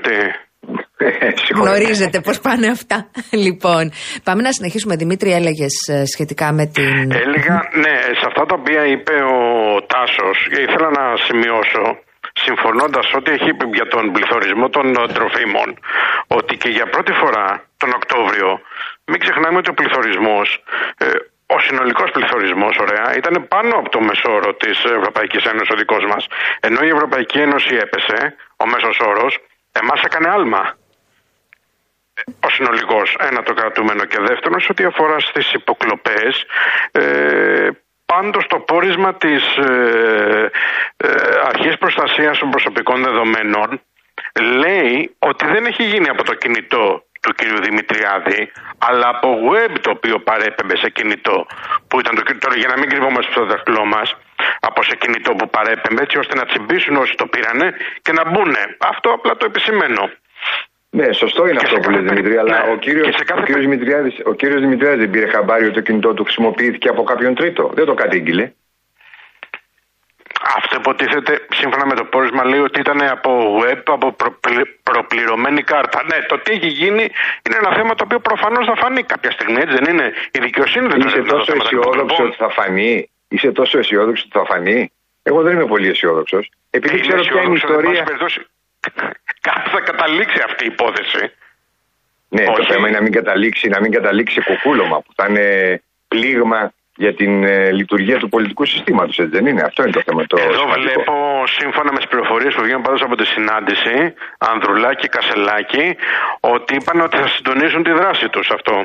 Γνωρίζετε πώς πάνε αυτά. Λοιπόν, πάμε να συνεχίσουμε. Δημήτρη, έλεγες σχετικά με την. Έλεγα, ναι, σε αυτά τα οποία είπε ο Τάσος, ήθελα να σημειώσω, συμφωνώντας ότι έχει πει για τον πληθωρισμό των τροφίμων, ότι και για πρώτη φορά τον Οκτώβριο, μην ξεχνάμε ότι ο πληθωρισμός, ο συνολικός πληθωρισμός, ωραία, ήταν πάνω από το μέσο όρο της Ευρωπαϊκής Ένωσης, ο δικός μας. Ενώ η Ευρωπαϊκή Ένωση έπεσε, ο μέσος όρος, εμάς έκανε άλμα. Ο συνολικός, ένα το κρατούμενο, και δεύτερον, σε ό,τι αφορά στις υποκλοπές, πάντως το πόρισμα της αρχής προστασίας των προσωπικών δεδομένων λέει ότι δεν έχει γίνει από το κινητό του κ. Δημητριάδη, αλλά από web, το οποίο παρέπεμπε σε κινητό, που ήταν το κινητό, για να μην κρυβόμαστε στο δάχτυλό μας, από σε κινητό που παρέπεμπε, έτσι ώστε να τσιμπήσουν όσοι το πήρανε και να μπουν. Αυτό απλά το επισημαίνω. Ναι, σωστό είναι αυτό που λέει Δημητρή, αλλά ο κύριος Δημητριάδης δεν πήρε χαμπάρι ότι το κινητό του χρησιμοποιήθηκε από κάποιον τρίτο. Δεν το κατήγγειλε. Αυτό υποτίθεται, σύμφωνα με το πόρισμα, λέει ότι ήταν από web, από προπληρωμένη κάρτα. Ναι, το τι έχει γίνει είναι ένα θέμα το οποίο προφανώς θα φανεί κάποια στιγμή, έτσι δεν είναι? Η δικαιοσύνη δεν είναι το θέμα. Είσαι τόσο αισιόδοξο ότι θα φανεί? Εγώ δεν είμαι πολύ αισιόδοξο. Επειδή ξέρω ποια είναι η ιστορία. Κάπου θα καταλήξει αυτή η υπόθεση. Ναι, όχι. Το θέμα είναι να μην καταλήξει κουκούλωμα που θα είναι πλήγμα για την λειτουργία του πολιτικού συστήματος, έτσι δεν είναι? Αυτό είναι το θέμα. Εδώ βλέπω, σύμφωνα με τις πληροφορίες που βγαίνουν πάντως από τη συνάντηση Ανδρουλάκη και Κασελάκη, ότι είπαν ότι θα συντονίσουν τη δράση τους αυτό.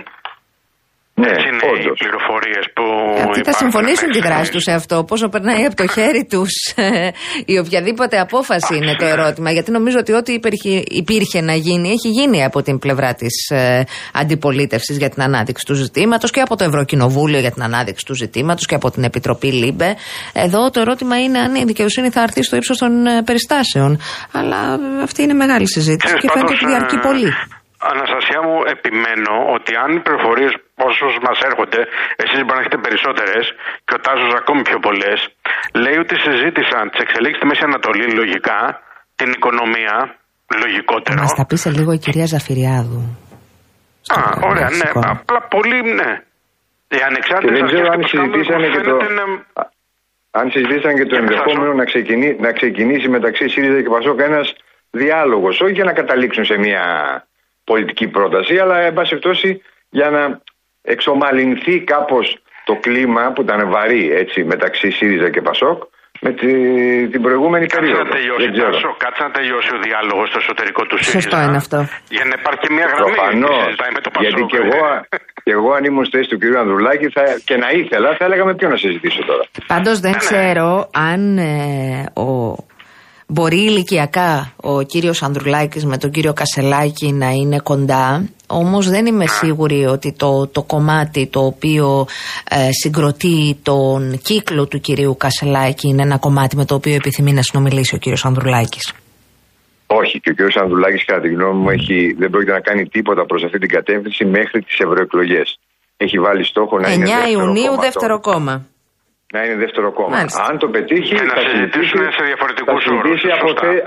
Ναι, έτσι είναι όντως οι πληροφορίες που αυτοί θα συμφωνήσουν τη δράση τους σε αυτό. Πόσο περνάει από το χέρι τους η οποιαδήποτε απόφαση είναι το ερώτημα. Γιατί νομίζω ότι ό,τι υπήρχε να γίνει έχει γίνει από την πλευρά της αντιπολίτευσης για την ανάδειξη του ζητήματος και από το Ευρωκοινοβούλιο για την ανάδειξη του ζητήματος και από την Επιτροπή ΛΥΜΠΕ. Εδώ το ερώτημα είναι αν η δικαιοσύνη θα έρθει στο ύψος των περιστάσεων. Αλλά αυτή είναι μεγάλη συζήτηση και φαίνεται ότι διαρκεί πολύ. Αναστασία μου, επιμένω ότι αν οι πληροφορίες όσους μας έρχονται, εσείς μπορεί να έχετε περισσότερες και ο Τάσος ακόμη πιο πολλές, λέει ότι συζήτησαν τις εξελίξεις στη Μέση Ανατολή, λογικά, την οικονομία, λογικότερα. Μας τα πει σε λίγο η κυρία Ζαφειριάδου. Ωραία, ναι. Απλά πολύ, ναι. Οι ανεξάρτητες αρχές αν συζητήσαν και το ενδεχόμενο να ξεκινήσει μεταξύ ΣΥΡΙΖΑ και ΠΑΣΟΚ ένας διάλογος, όχι για να καταλήξουν σε μια πολιτική πρόταση, αλλά εν πάση περιπτώσει για να εξομαλυνθεί κάπως το κλίμα που ήταν βαρύ, έτσι, μεταξύ ΣΥΡΙΖΑ και ΠΑΣΟΚ με την προηγούμενη περίοδο. Κάτσε να τελειώσει ο διάλογος στο εσωτερικό του ΣΥΡΙΖΑ. Σωστό είναι αυτό. Για να υπάρχει μια γραμμή. Προφανώς. Γιατί και εγώ αν ήμουν στη θέση του κ. Ανδρουλάκη και να ήθελα, θα έλεγα με ποιον να συζητήσω τώρα. Πάντως δεν ξέρω αν μπορεί ηλικιακά ο κύριος Ανδρουλάκης με τον κύριο Κασελάκη να είναι κοντά, όμως δεν είμαι σίγουρη ότι το κομμάτι το οποίο συγκροτεί τον κύκλο του κυρίου Κασελάκη είναι ένα κομμάτι με το οποίο επιθυμεί να συνομιλήσει ο κύριος Ανδρουλάκης. Όχι, και ο κύριος Ανδρουλάκης, κατά τη γνώμη μου, δεν πρόκειται να κάνει τίποτα προς αυτή την κατεύθυνση μέχρι τις ευρωεκλογές. Έχει βάλει στόχο να είναι 9 Ιουνίου δεύτερο κόμμα. Να είναι δεύτερο κόμμα. Μάλιστα. Αν το πετύχει, θα συζητήσει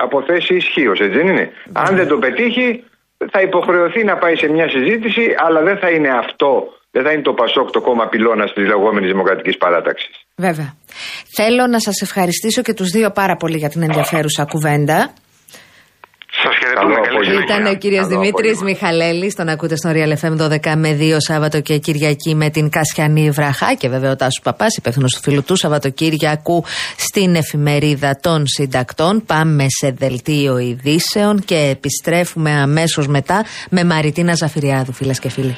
από θέση ισχύως, έτσι δεν είναι? Αν δεν το πετύχει, θα υποχρεωθεί να πάει σε μια συζήτηση, αλλά δεν θα είναι αυτό. Δεν θα είναι το ΠΑΣΟΚ το κόμμα πυλώνας της λεγόμενης Δημοκρατικής Παράταξης. Βέβαια. Θέλω να σας ευχαριστήσω και τους δύο πάρα πολύ για την ενδιαφέρουσα κουβέντα. Σας χαιρετούμε. Ήταν ο κύριος Δημήτρης Μιχαλέλης. Τον ακούτε στον Real FM 12 με 2 Σάββατο και Κυριακή με την Κασιανή Βραχά. Και βέβαια ο Τάσος Παπάς, υπεύθυνος του Φιλουτού Σαββατοκύριακου στην Εφημερίδα των Συντακτών. Πάμε σε δελτίο ειδήσεων και επιστρέφουμε αμέσως μετά με Μαριτίνα Ζαφειριάδου, φίλες και φίλοι.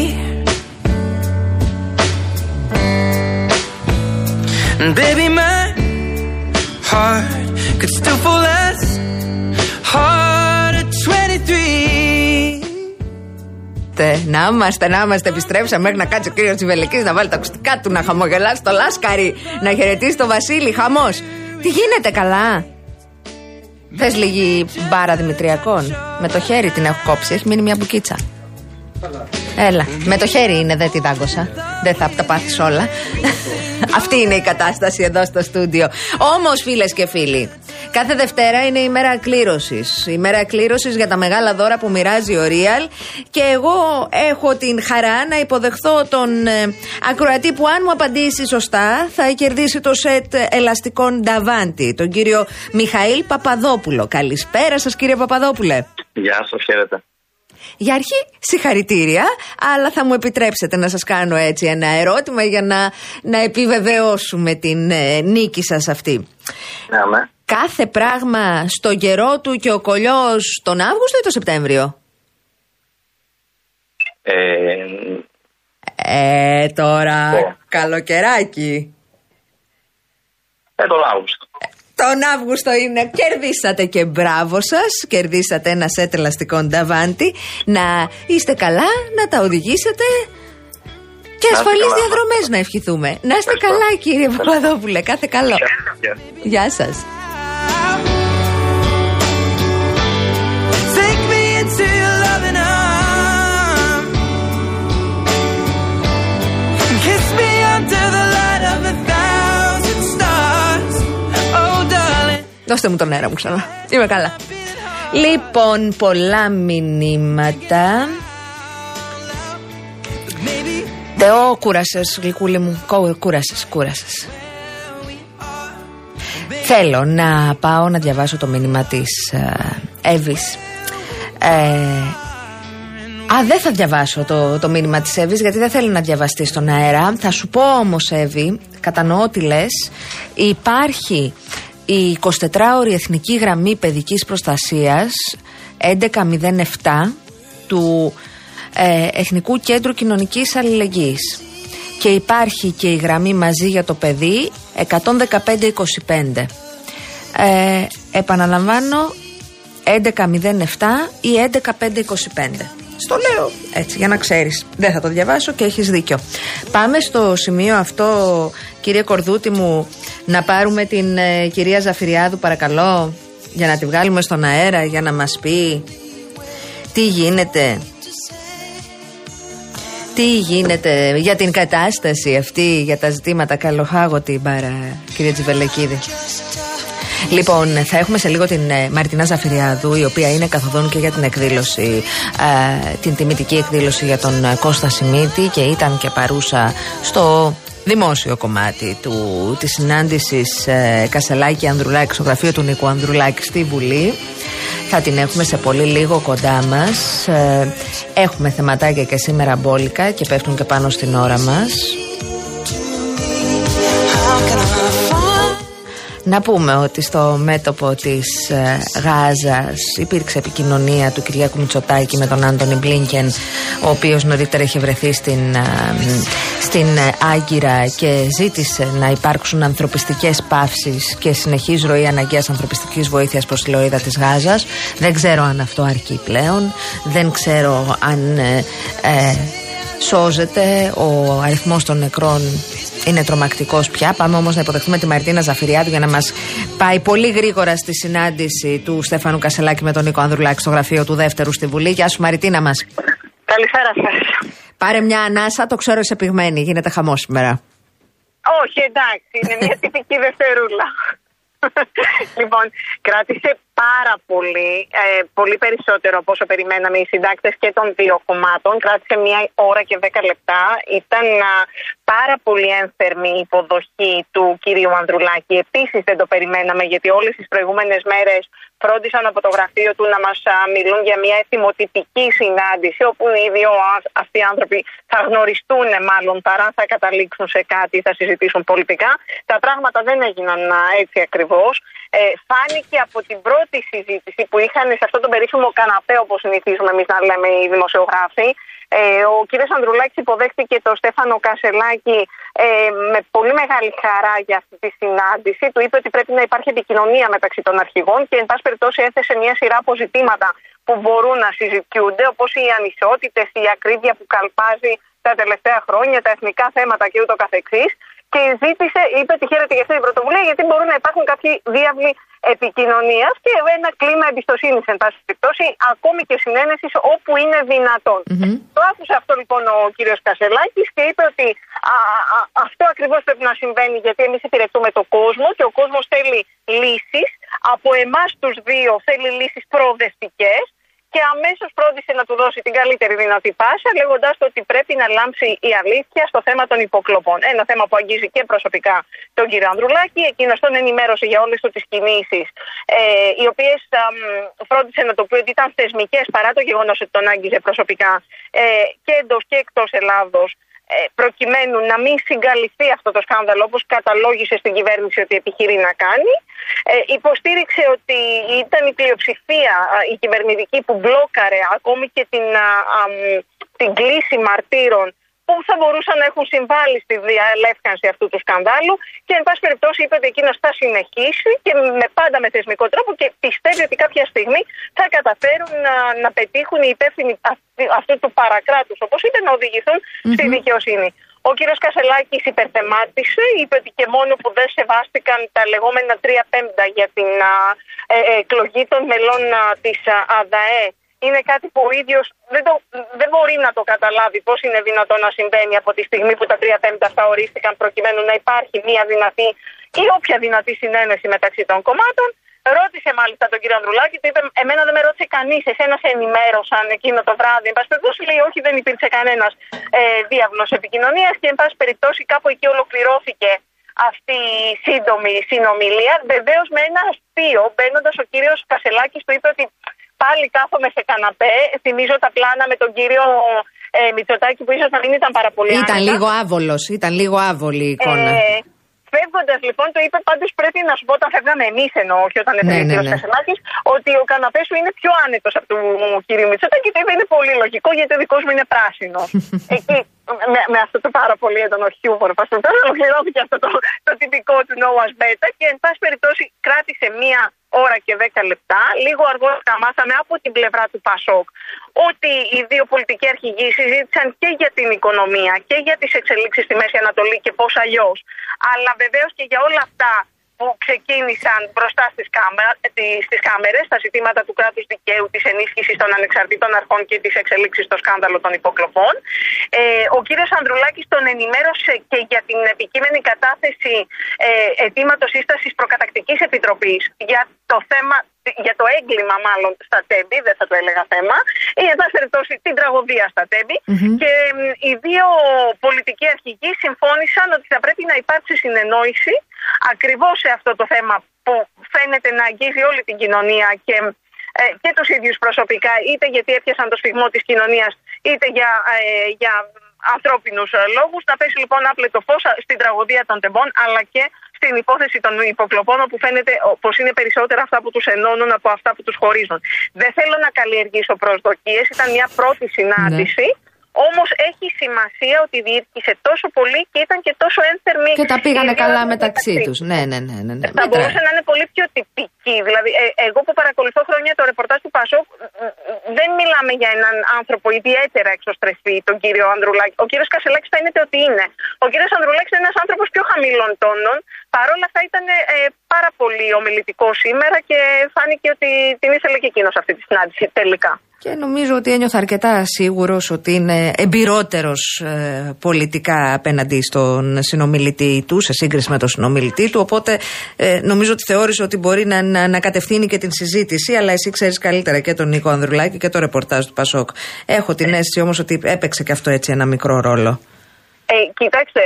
And baby, my heart could still fall as hard at 23. Να είμαστε, επιστρέψαμε μέχρι να κάτσει ο κύριος Τσιβελεκής να βάλει τα ακουστικά του, να χαμογελάσει το Λάσκαρη, να χαιρετήσει το Βασίλη. Χαμός. Τι γίνεται, καλά? Θες λίγη μπάρα Δημητριακών? Με το χέρι την έχω κόψει, έχει μείνει μια μπουκίτσα. Έλα, με το χέρι είναι, δεν τη δάγκωσα. Δεν θα τα πάθεις όλα. Αυτή είναι η κατάσταση εδώ στο στούντιο. Όμως, φίλες και φίλοι, κάθε Δευτέρα είναι η μέρα κλήρωσης. Η μέρα κλήρωσης για τα μεγάλα δώρα που μοιράζει ο Real. Και εγώ έχω την χαρά να υποδεχθώ τον ακροατή που, αν μου απαντήσει σωστά, θα κερδίσει το σετ ελαστικών Νταβάντι, τον κύριο Μιχαήλ Παπαδόπουλο. Καλησπέρα σας, κύριε Παπαδόπουλε. Γεια σας, χαίρετε. Για αρχή, συγχαρητήρια, αλλά θα μου επιτρέψετε να σας κάνω έτσι ένα ερώτημα για να επιβεβαιώσουμε την νίκη σας αυτή. Ναι. Κάθε πράγμα στο καιρό του και ο κολλιός τον Αύγουστο ή τον Σεπτέμβριο? Τώρα καλοκαιράκι. Τον Αύγουστο. Τον Αύγουστο είναι. Κερδίσατε και μπράβο σας. Κερδίσατε ένα σετ ελαστικών Νταβάντι. Να είστε καλά, να τα οδηγήσετε και ασφαλείς διαδρομές να ευχηθούμε. Να είστε καλά, κύριε Παπαδόπουλε. Κάθε καλό. Γεια σας. Δώστε μου τον αέρα μου ξανά. Είμαι καλά. Λοιπόν, πολλά μηνύματα. Θεό, κούρασες, γλυκούλη μου. Κούρασες. Θέλω να πάω να διαβάσω το μήνυμα της Εύης. Δεν θα διαβάσω το μήνυμα της Εύης, γιατί δεν θέλω να διαβαστεί στον αέρα. Θα σου πω όμως, Εύη, κατανοώ τι λες. Υπάρχει η 24ωρη Εθνική Γραμμή Παιδικής Προστασίας 1107 του Εθνικού Κέντρου Κοινωνικής Αλληλεγγύης και υπάρχει και η γραμμή Μαζί για το Παιδί 11525. Επαναλαμβάνω, 1107 ή 11525. Στο λέω έτσι για να ξέρεις. Δεν θα το διαβάσω και έχεις δίκιο. Πάμε στο σημείο αυτό, κύριε Κορδούτη μου, να πάρουμε την κυρία Ζαφειριάδου, παρακαλώ, για να τη βγάλουμε στον αέρα, για να μας πει τι γίνεται. Τι γίνεται για την κατάσταση αυτή, για τα ζητήματα Καλοχάγωτη μπάρα, κυρία Τζιβελεκίδη? Λοιπόν, θα έχουμε σε λίγο την Μαριτίνα Ζαφειριάδου, η οποία είναι καθοδόν και για την εκδήλωση, την τιμητική εκδήλωση για τον Κώστα Σημίτη, και ήταν και παρούσα στο δημόσιο κομμάτι της συνάντησης Κασελάκη-Ανδρουλάκη στο γραφείο του Νίκου Ανδρουλάκη στη Βουλή. Θα την έχουμε σε πολύ λίγο κοντά μας. Έχουμε θεματάκια και σήμερα μπόλικα και πέφτουν και πάνω στην ώρα μας. Να πούμε ότι στο μέτωπο της Γάζας υπήρξε επικοινωνία του Κυριάκου Μητσοτάκη με τον Άντονι Μπλίνκεν, ο οποίος νωρίτερα είχε βρεθεί στην Άγκυρα και ζήτησε να υπάρξουν ανθρωπιστικές παύσεις και συνεχής ροή αναγκαίας ανθρωπιστικής βοήθειας προς τη Λωρίδα της Γάζας. Δεν ξέρω αν αυτό αρκεί πλέον, δεν ξέρω αν σώζεται. Ο αριθμός των νεκρών είναι τρομακτικός πια. Πάμε όμως να υποδεχθούμε τη Μαριτίνα Ζαφειριάδου για να μας πάει πολύ γρήγορα στη συνάντηση του Στέφανου Κασελάκη με τον Νίκο Ανδρουλάκη στο γραφείο του Δεύτερου στη Βουλή. Γεια σου Μαριτίνα μας. Καλησπέρα σας. Πάρε μια ανάσα, το ξέρω είσαι πυγμένη, γίνεται χαμός σήμερα. Όχι, εντάξει, είναι μια τυπική δευτερούλα. Λοιπόν, κράτησε πάρα πολύ, πολύ περισσότερο από όσο περιμέναμε. Οι συντάκτες και των δύο κομμάτων, κράτησε 1 ώρα και 10 λεπτά. Ήταν πάρα πολύ ένθερμη η υποδοχή του κυρίου Ανδρουλάκη. Επίσης δεν το περιμέναμε, γιατί όλες τις προηγούμενες μέρες φρόντισαν από το γραφείο του να μας μιλούν για μια εθιμοτυπική συνάντηση, όπου οι δύο αυτοί οι άνθρωποι θα γνωριστούν μάλλον παρά θα καταλήξουν σε κάτι, θα συζητήσουν πολιτικά. Τα πράγματα δεν έγιναν έτσι ακριβώς. Φάνηκε από την πρώτη συζήτηση που είχαν σε αυτόν τον περίφημο καναπέ, όπως συνηθίζουμε εμείς να λέμε οι δημοσιογράφοι. Ο κ. Ανδρουλάκης υποδέχτηκε τον Στέφανο Κασελάκη με πολύ μεγάλη χαρά για αυτή τη συνάντηση. Του είπε ότι πρέπει να υπάρχει επικοινωνία μεταξύ των αρχηγών και, εν πάση περιπτώσει, έθεσε μια σειρά από ζητήματα που μπορούν να συζητιούνται, όπως οι ανισότητες, η ακρίβεια που καλπάζει τα τελευταία χρόνια, τα εθνικά θέματα κ.ο.κ. Και ζήτησε, είπε ότι χαίρεται για αυτή την πρωτοβουλία, γιατί μπορούν να υπάρχουν κάποιοι διάβλοι επικοινωνίας και ένα κλίμα εμπιστοσύνης, εν πάση περιπτώσει, ακόμη και συνένεσης όπου είναι δυνατόν. Mm-hmm. Το άκουσε αυτό λοιπόν ο κύριος Κασελάκης και είπε ότι αυτό ακριβώς πρέπει να συμβαίνει, γιατί εμείς υπηρετούμε τον κόσμο και ο κόσμος θέλει λύσεις. Από εμάς τους δύο θέλει λύσεις προοδευτικές. Και αμέσως φρόντισε να του δώσει την καλύτερη δυνατή πάσα, λέγοντας το ότι πρέπει να λάμψει η αλήθεια στο θέμα των υποκλοπών. Ένα θέμα που αγγίζει και προσωπικά τον κύριο Ανδρουλάκη. Εκείνος τον ενημέρωσε για όλες τις κινήσεις, οι οποίες φρόντισε να το πει ότι ήταν θεσμικές, παρά το γεγονός ότι τον άγγιζε προσωπικά και εντός και εκτός Ελλάδος, προκειμένου να μην συγκαλυφθεί αυτό το σκάνδαλο, όπως καταλόγησε στην κυβέρνηση ότι επιχειρεί να κάνει. Υποστήριξε ότι ήταν η πλειοψηφία η κυβερνητική που μπλόκαρε ακόμη και την κλίση μαρτύρων που θα μπορούσαν να έχουν συμβάλει στη διαλεύκανση αυτού του σκανδάλου, και εν πάση περιπτώσει είπε ότι εκείνος θα συνεχίσει και με πάντα με θεσμικό τρόπο, και πιστεύει ότι κάποια στιγμή θα καταφέρουν να πετύχουν οι υπεύθυνοι αυτού του παρακράτους, όπως είπε, να οδηγηθούν στη δικαιοσύνη. Ο κύριος Κασελάκης υπερθεμάτισε, είπε ότι και μόνο που δεν σεβάστηκαν τα λεγόμενα 3/5 για την εκλογή των μελών της ΑΔΑΕ, είναι κάτι που ο ίδιος δεν μπορεί να το καταλάβει πώς είναι δυνατόν να συμβαίνει από τη στιγμή που τα 3/5 αυτά ορίστηκαν προκειμένου να υπάρχει μια δυνατή ή όποια δυνατή συνένεση μεταξύ των κομμάτων. Ρώτησε μάλιστα τον κύριο Ανδρουλάκη, του είπε: εμένα δεν με ρώτησε κανείς, εσένα σε ενημέρωσαν εκείνο το βράδυ? Εν πάση περιπτώσει, λέει, όχι, δεν υπήρξε κανένας διάβλος επικοινωνίας, και εν πάση περιπτώσει κάπου εκεί ολοκληρώθηκε αυτή η σύντομη συνομιλία. Βεβαίως με ένα αστείο, μπαίνοντας ο κύριος Κασελάκης του είπε ότι πάλι κάθομαι σε καναπέ. Θυμίζω τα πλάνα με τον κύριο Μητσοτάκη, που ίσως να μην ήταν πάρα πολύ άνετα. Ήταν λίγο άβολη η εικόνα. Φεύγοντας λοιπόν, το είπε: πάντως πρέπει να σου πω, όταν φεύγαμε εμείς, εννοώ, όχι όταν έφευγε ο κύριος Κασελάκης, ότι ο καναπές σου είναι πιο άνετος από του κύριου Μητσοτάκη. Και το είπε: είναι πολύ λογικό, γιατί ο δικός μου είναι πράσινο. Εκεί, με αυτό το πάρα πολύ έντονο χιούμορ, ολοκληρώθηκε αυτό το τυπικό του No One's Beta, και εν πάση περιπτώσει κράτησε 1 ώρα και 10 λεπτά. Λίγο αργότερα μάθαμε από την πλευρά του ΠΑΣΟΚ ότι οι δύο πολιτικοί αρχηγοί συζήτησαν και για την οικονομία και για τις εξελίξεις στη Μέση Ανατολή και πώς αλλιώς. Αλλά βεβαίως και για όλα αυτά που ξεκίνησαν μπροστά στις κάμερες τα ζητήματα του κράτους δικαίου, της ενίσχυσης των ανεξαρτήτων αρχών και της εξελίξης στο σκάνδαλο των υποκλοπών. Ο κύριος Ανδρουλάκης τον ενημέρωσε και για την επικείμενη κατάθεση αιτήματος σύστασης προκατακτικής επιτροπής για το θέμα, για το έγκλημα μάλλον στα Τέμπη, δεν θα το έλεγα θέμα, ή εν πάση περιπτώσει την τραγωδία στα Τέμπη. Και οι δύο πολιτικοί αρχηγοί συμφώνησαν ότι θα πρέπει να υπάρξει συνεννόηση ακριβώς σε αυτό το θέμα που φαίνεται να αγγίζει όλη την κοινωνία και τους ίδιους προσωπικά, είτε γιατί έπιασαν το σφυγμό της κοινωνίας, είτε για ανθρώπινους λόγους. Να πέσει λοιπόν άπλετο φως στην τραγωδία των Τεμπών, αλλά και στην υπόθεση των υποκλοπών, όπου φαίνεται πως είναι περισσότερα αυτά που τους ενώνουν από αυτά που τους χωρίζουν. Δεν θέλω να καλλιεργήσω προσδοκίες, ήταν μια πρώτη συνάντηση. Ναι. Όμως έχει σημασία ότι διήρκησε τόσο πολύ και ήταν και τόσο ένθερμη. Και τα πήγανε καλά μεταξύ τους. Ναι. Θα μπορούσε να είναι πολύ πιο τυπική. Δηλαδή, εγώ που παρακολουθώ χρόνια το ρεπορτάζ του ΠΑΣΟΚ, δεν μιλάμε για έναν άνθρωπο ιδιαίτερα εξωστρεφή, τον κύριο Ανδρουλάκη. Ο κύριος Κασελάκης φαίνεται ότι είναι. Ο κύριος Ανδρουλάκης είναι ένας άνθρωπος πιο χαμηλών τόνων. Παρ' όλα αυτά ήταν πάρα πολύ ομιλητικό σήμερα και φάνηκε ότι την ήθελε και εκείνος αυτή τη συνάντηση τελικά. Και νομίζω ότι ένιωθα αρκετά σίγουρος ότι είναι εμπειρότερος πολιτικά απέναντι στον συνομιλητή του, σε σύγκριση με τον συνομιλητή του, οπότε νομίζω ότι θεώρησε ότι μπορεί να κατευθύνει και την συζήτηση, αλλά εσύ ξέρεις καλύτερα και τον Νίκο Ανδρουλάκη και το ρεπορτάζ του ΠΑΣΟΚ. Έχω την αίσθηση όμως ότι έπαιξε και αυτό έτσι ένα μικρό ρόλο. Κοιτάξτε,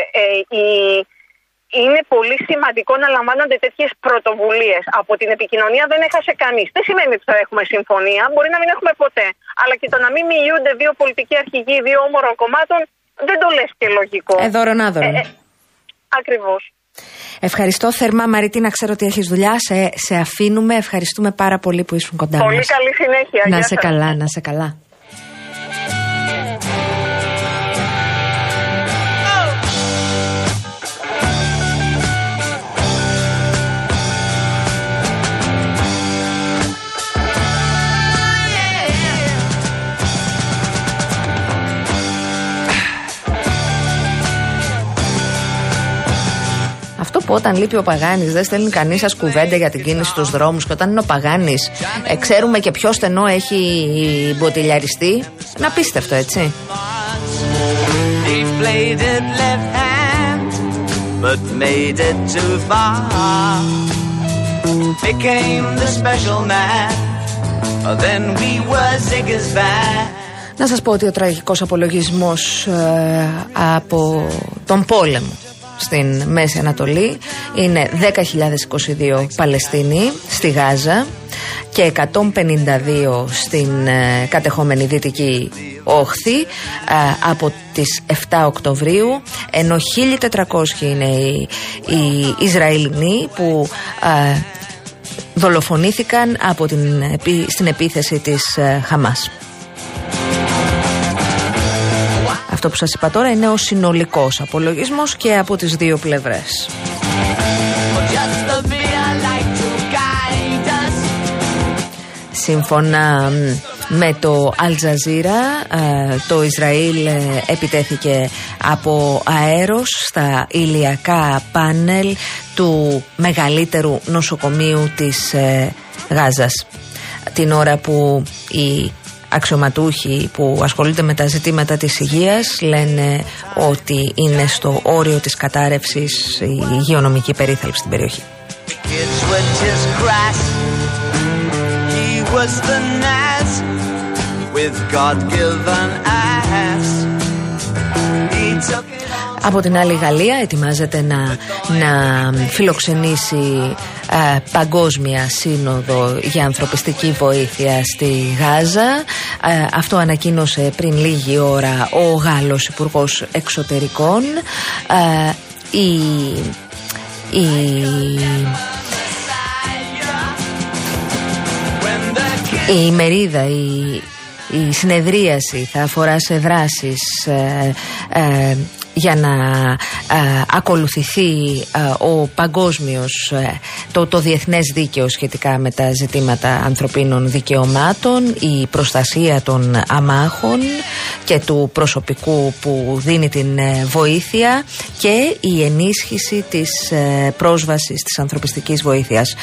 είναι πολύ σημαντικό να λαμβάνονται τέτοιες πρωτοβουλίες. Από την επικοινωνία δεν έχασε κανείς. Δεν σημαίνει ότι θα έχουμε συμφωνία, μπορεί να μην έχουμε ποτέ. Αλλά και το να μην μιλούνται δύο πολιτικοί αρχηγοί δύο όμορων κομμάτων, δεν το λες και λογικό. Δώρον-άδωρον. Ακριβώς. Ευχαριστώ θερμά, Μαριτίνα. Ξέρω ότι έχεις δουλειά. Σε αφήνουμε. Ευχαριστούμε πάρα πολύ που ήσουν κοντά μας. Πολύ καλή συνέχεια. Να σε καλά, να σε καλά. Που όταν λείπει ο Παγάνης δεν στέλνει κανείς σας κουβέντα για την κίνηση στους δρόμους, και όταν είναι ο Παγάνης ξέρουμε και ποιο στενό έχει μποτιλιαριστεί. Να πίστευτο, έτσι. Να σας πω ότι ο τραγικός απολογισμός από τον πόλεμο στην Μέση Ανατολή είναι 10.022 Παλαιστίνοι στη Γάζα και 152 στην κατεχόμενη Δυτική Όχθη από τις 7 Οκτωβρίου, ενώ 1.400 είναι οι Ισραηλινοί που δολοφονήθηκαν από στην επίθεση της Χαμάς. Αυτό που σας είπα τώρα είναι ο συνολικός απολογισμός και από τις δύο πλευρές. Σύμφωνα με το Αλτζαζίρα, το Ισραήλ επιτέθηκε από αέρος στα ηλιακά πάνελ του μεγαλύτερου νοσοκομείου της Γάζας. Την ώρα που οι αξιωματούχοι που ασχολούνται με τα ζητήματα της υγείας λένε ότι είναι στο όριο της κατάρρευσης η υγειονομική περίθαλψη στην περιοχή. Από την άλλη, η Γαλλία ετοιμάζεται να φιλοξενήσει παγκόσμια σύνοδο για ανθρωπιστική βοήθεια στη Γάζα. Αυτό ανακοίνωσε πριν λίγη ώρα ο Γάλλος Υπουργός Εξωτερικών. Η ημερίδα, η συνεδρίαση θα αφορά σε δράσεις για να ακολουθηθεί ο παγκόσμιος, το διεθνές δίκαιο σχετικά με τα ζητήματα ανθρωπίνων δικαιωμάτων, η προστασία των αμάχων και του προσωπικού που δίνει την βοήθεια και η ενίσχυση της πρόσβασης της ανθρωπιστικής βοήθειας.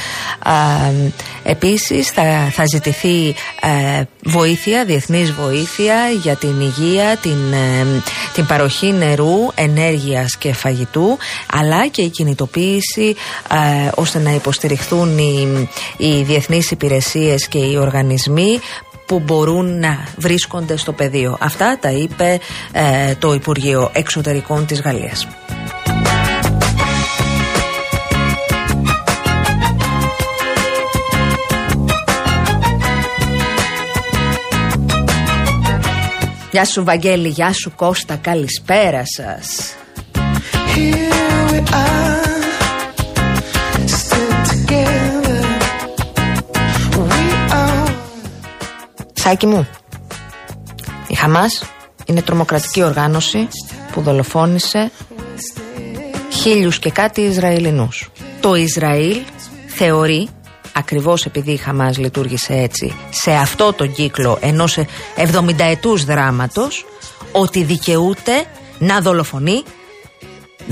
Επίσης θα ζητηθεί βοήθεια, διεθνής βοήθεια για την υγεία, την παροχή νερού, ενέργειας και φαγητού, αλλά και η κινητοποίηση ώστε να υποστηριχθούν οι διεθνείς υπηρεσίες και οι οργανισμοί που μπορούν να βρίσκονται στο πεδίο. Αυτά τα είπε το Υπουργείο Εξωτερικών της Γαλλίας. Γεια σου Βαγγέλη, γεια σου Κώστα, καλησπέρα σας. Σάκη μου, η Χαμάς είναι τρομοκρατική οργάνωση που δολοφόνησε 1,000 και κάτι Ισραηλινούς. Το Ισραήλ θεωρεί, ακριβώς επειδή η Χαμάς λειτουργήσε έτσι, σε αυτό τον κύκλο ενός 70ετούς δράματος, ότι δικαιούται να δολοφονεί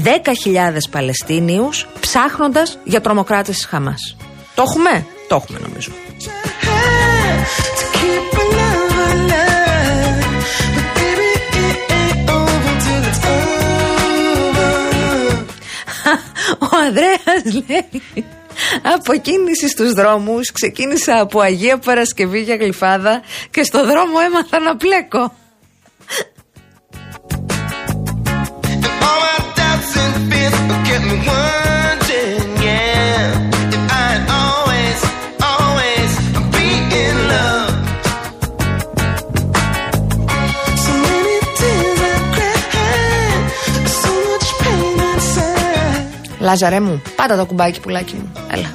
10.000 Παλαιστίνιους ψάχνοντας για τρομοκράτες της Χαμάς. Το έχουμε? Το έχουμε νομίζω. Ο Ανδρέας λέει: από κίνηση στους δρόμους ξεκίνησα από Αγία Παρασκευή για Γλυφάδα και στο δρόμο έμαθα να πλέκω. Λάζαρέ μου, πάντα το κουμπάκι πουλάκι μου. Έλα.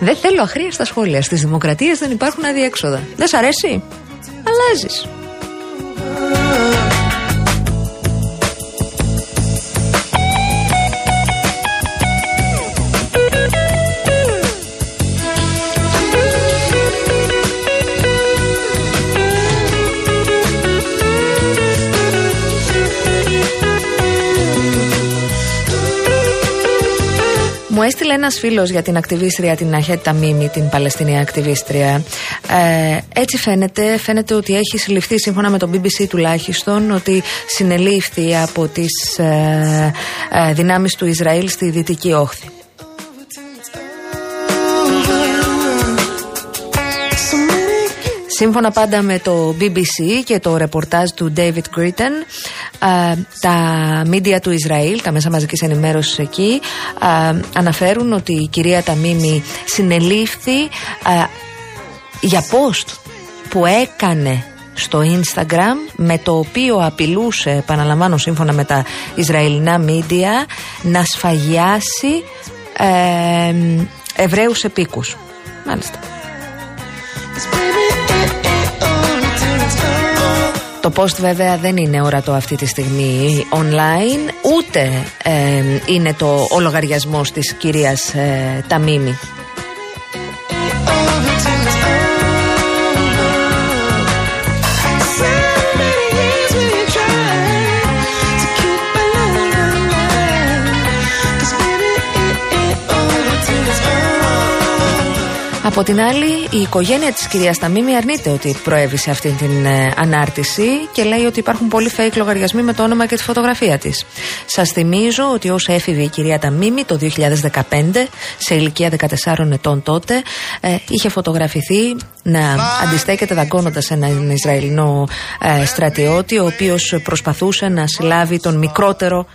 Δεν θέλω αχρίαστα σχόλια. Στις δημοκρατίες δεν υπάρχουν αδιέξοδα. Δεν σ' αρέσει? Αλλάζεις. Μου έστειλε ένας φίλος για την ακτιβίστρια την Αχέτ Ταμίμη, την Παλαιστινία ακτιβίστρια. Έτσι φαίνεται ότι έχει συλληφθεί, σύμφωνα με τον BBC τουλάχιστον, ότι συνελήφθη από τις δυνάμεις του Ισραήλ στη Δυτική Όχθη. Σύμφωνα πάντα με το BBC και το ρεπορτάζ του David Critton, τα μίντια του Ισραήλ, τα μέσα μαζικής ενημέρωσης εκεί, αναφέρουν ότι η κυρία Ταμίμη συνελήφθη για post που έκανε στο Instagram, με το οποίο απειλούσε, επαναλαμβάνω σύμφωνα με τα Ισραηλινά μίντια, να σφαγιάσει Εβραίους επίκους. Μάλιστα. Το post βέβαια δεν είναι ορατό αυτή τη στιγμή online, ούτε είναι ο λογαριασμός της κυρίας Ταμίμη. Από την άλλη, η οικογένεια της κυρίας Ταμίμη αρνείται ότι προέβησε αυτή την ανάρτηση και λέει ότι υπάρχουν πολλοί fake λογαριασμοί με το όνομα και τη φωτογραφία της. Σας θυμίζω ότι όσο έφηβε η κυρία Ταμίμη το 2015, σε ηλικία 14 ετών τότε, είχε φωτογραφηθεί να αντιστέκεται δαγκώνοντας έναν Ισραηλινό στρατιώτη, ο οποίος προσπαθούσε να συλλάβει τον μικρότερο,